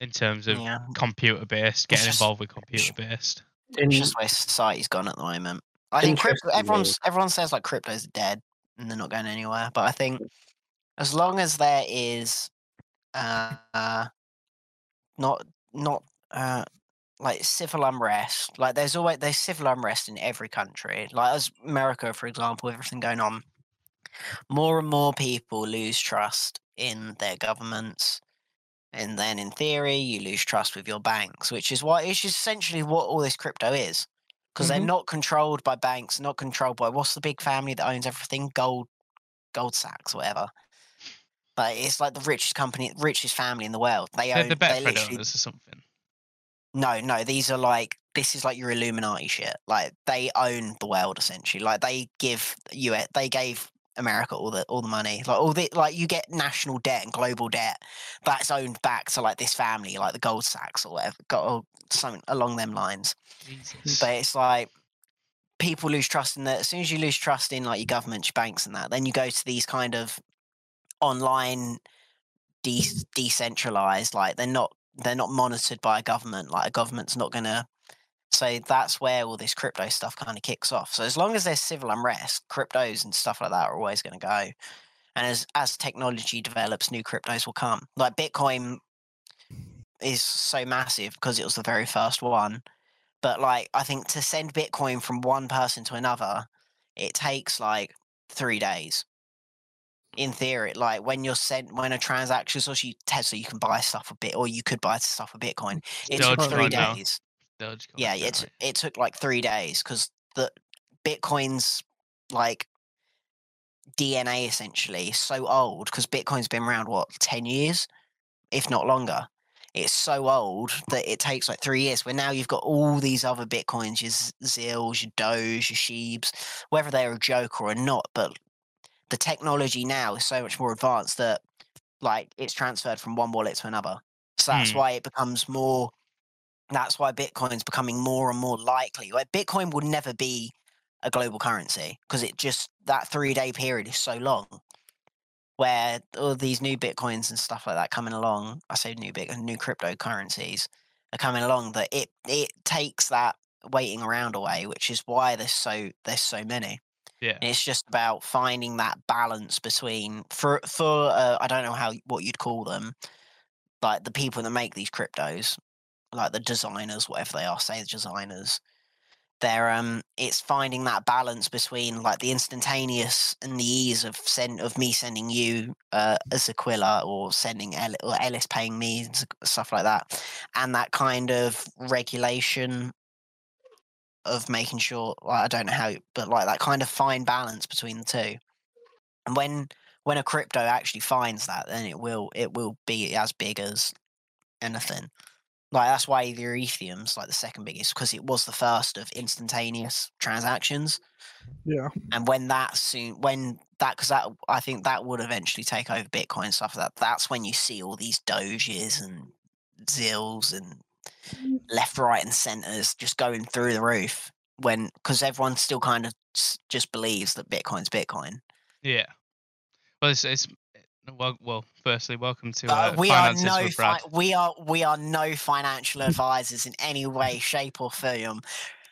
in terms of yeah. computer based getting just, involved with computer based. It's just where society's gone at the moment. I think crypto, everyone's, everyone says like crypto's dead and they're not going anywhere. But I think as long as there is uh, uh, not not uh, like civil unrest, like there's always there's civil unrest in every country. Like as America, for example, with everything going on, more and more people lose trust in their governments. And then in theory, you lose trust with your banks, which is why it's essentially what all this crypto is. Because mm-hmm. they're not controlled by banks, not controlled by what's the big family that owns everything? Gold, Gold Sachs, whatever. But it's like the richest company, richest family in the world. They they're own the Betfred literally... owners or something. No, no, these are like this is like your Illuminati shit. Like they own the world essentially. Like they give you, they gave America all the all the money. Like all the like you get national debt and global debt that's owned back to like this family, like the Gold Sachs or whatever. Got or something along them lines. Jesus. But it's like people lose trust in that. As soon as you lose trust in like your government, your banks, and that, then you go to these kind of online de- decentralized. Like they're not they're not monitored by a government. Like a government's not gonna. So that's where all this crypto stuff kind of kicks off. So as long as there's civil unrest, cryptos and stuff like that are always going to go. And as as technology develops, new cryptos will come. Like Bitcoin is so massive because it was the very first one. But like I think to send Bitcoin from one person to another, it takes like three days. In theory, like when you're sent, when a transaction, so you Tesla, you can buy stuff a bit, or you could buy stuff with Bitcoin. It took three days. Yeah, it right. it took like three days because the Bitcoin's like D N A essentially so old, because Bitcoin's been around what ten years, if not longer. It's so old that it takes like three years. Where now you've got all these other Bitcoins, your Zills, your Doge, your Sheebs, whether they're a joke or not. But the technology now is so much more advanced that like it's transferred from one wallet to another. So that's mm. why it becomes more. That's why Bitcoin's becoming more and more likely. Like Bitcoin will never be a global currency because it just that three day period is so long. Where all these new Bitcoins and stuff like that coming along, I say new bit new cryptocurrencies are coming along, that it it takes that waiting around away, which is why there's so there's so many. Yeah, and it's just about finding that balance between for for uh, I don't know how what you'd call them, like the people that make these cryptos, like the designers, whatever they are, say the designers. There, um, it's finding that balance between like the instantaneous and the ease of send of me sending you uh, a Zaquilla or sending El- or Ellis paying me stuff like that, and that kind of regulation of making sure like, I don't know how, but like that kind of fine balance between the two. And when when a crypto actually finds that, then it will it will be as big as anything. Like that's why your Ethereum's like the second biggest, because it was the first of instantaneous transactions. Yeah. And when that soon, when that, because that I think that would eventually take over Bitcoin and stuff like that. That's when you see all these Doges and Zills and left, right, and centers just going through the roof. When because everyone still kind of just believes that Bitcoin's Bitcoin. Yeah. Well, it's. it's... Well, well, firstly, welcome to uh, uh, we are no fi- we are we are no financial advisors in any way, shape, or form.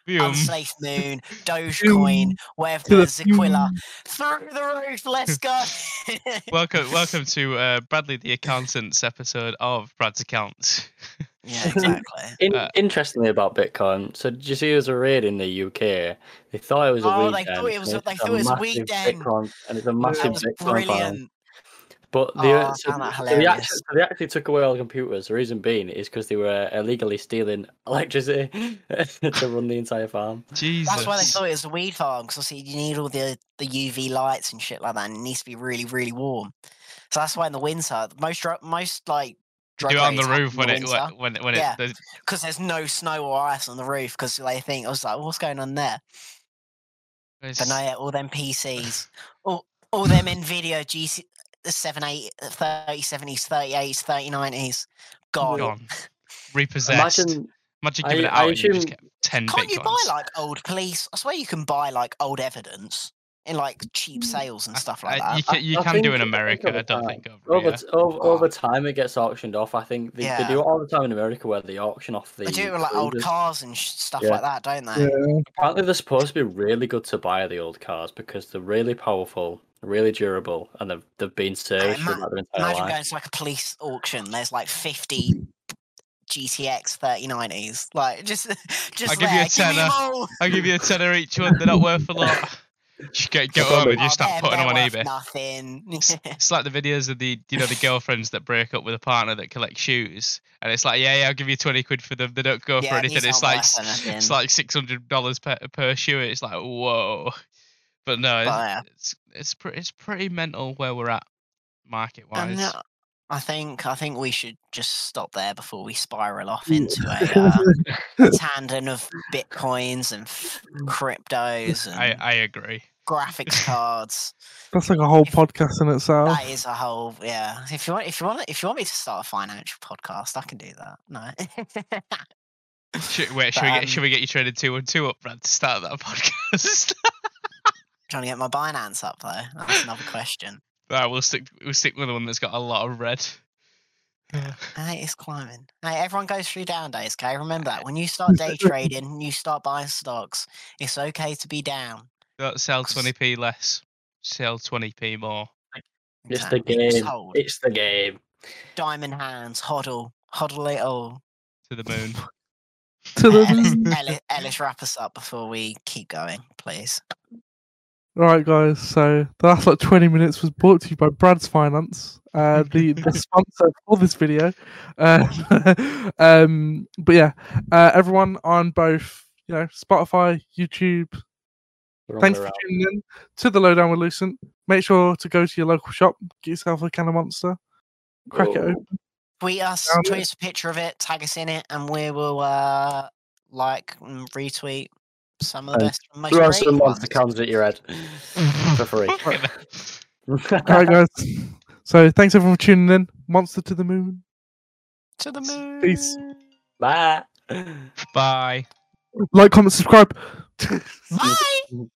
Unsafe Moon, Dogecoin, wherever Zaquilla, through the roof. Let's go. welcome, welcome to uh, Bradley the Accountant's episode of Brad's Accounts. Yeah, exactly. In, uh, interestingly about Bitcoin, so did you see it was a raid in the U K? They thought it was a oh, weekend. Oh, they thought it was. They thought it was a weekend. Bitcoin, and it's a massive Bitcoin. Brilliant. Plan. But they, oh, so, so they, actually, so they actually took away all the computers. The reason being is because they were illegally stealing electricity to run the entire farm. Jesus. That's why they thought it was a weed farm, because obviously you need all the, the U V lights and shit like that, and it needs to be really, really warm. So that's why in the winter, most, most like, drug raids on the roof when it, when, when yeah. it, because there's no snow or ice on the roof, because they think, I was like, what's going on there? It's... But no, yeah, all them P Cs, all, all them NVIDIA G C... the seven, eight, thirty, seventies, thirty-eights, thirty-nineties. Gone. Gone. Repossessed. Imagine, Imagine giving I, it out I and assume, you just get ten can't bitcoins. Can't you buy, like, old police? I swear you can buy, like, old evidence in, like, cheap sales and stuff like that. I, you can, you I, can I do in America, I don't think. Over, yeah. over, over time, it gets auctioned off, I think. They, yeah. they do it all the time in America where they auction off the... They do, like, old cars and stuff yeah. like that, don't they? Yeah. Apparently, they're supposed to be really good to buy the old cars because they're really powerful. Really durable, and they've they've been searched for their entire life. Imagine going to like a police auction. There's like fifty G T X thirty nineties. Like just just I'll give there. you a tenner. Give I'll give you a tenner each one. They're not worth a lot. Just get go home and you start putting them on eBay. Nothing. it's, it's like the videos of the you know the girlfriends that break up with a partner that collect shoes, and it's like yeah yeah I'll give you twenty quid for them. They don't go yeah, for anything. It's like it's like six hundred dollars per per shoe. It's like whoa. But no, but, uh, it's it's pretty it's pretty mental where we're at market wise. Uh, I think I think we should just stop there before we spiral off into a uh, tandem of bitcoins and f- cryptos. And I I agree. Graphics cards. That's like a whole if, podcast in itself. That is a whole yeah. If you want if you want if you want me to start a financial podcast, I can do that. No. should, wait, but, should we get um, should we get you traded two and two up, Brad, to start that podcast? Trying to get my Binance up though. That's another question. Alright, we'll stick we'll stick with the one that's got a lot of red. Yeah. Hey, it's climbing. Hey, everyone goes through down days, okay? Remember that. When you start day trading, you start buying stocks, it's okay to be down. Don't sell twenty P less. Sell twenty P more. It's the game. It's the game. Diamond hands, hodl. Hodl it all. To the moon. to the moon. Ellis, Ellis, Ellis, wrap us up before we keep going, please. Alright guys, so the last like twenty minutes was brought to you by Brad's Finance, uh, the, the sponsor for this video. Uh, um, but yeah, uh, everyone on both you know Spotify, YouTube, Thanks for tuning in to The Lowdown with Lucent. Make sure to go to your local shop, get yourself a can of Monster, crack Whoa. it open. Tweet us, um, tweet us a picture of it, tag us in it, and we will uh, like and retweet some of the best. Most throw some Monster cans at your head for free. All right, guys. So thanks everyone for tuning in. Monster to the moon. To the moon. Peace. Bye. Bye. Like, comment, subscribe. Bye.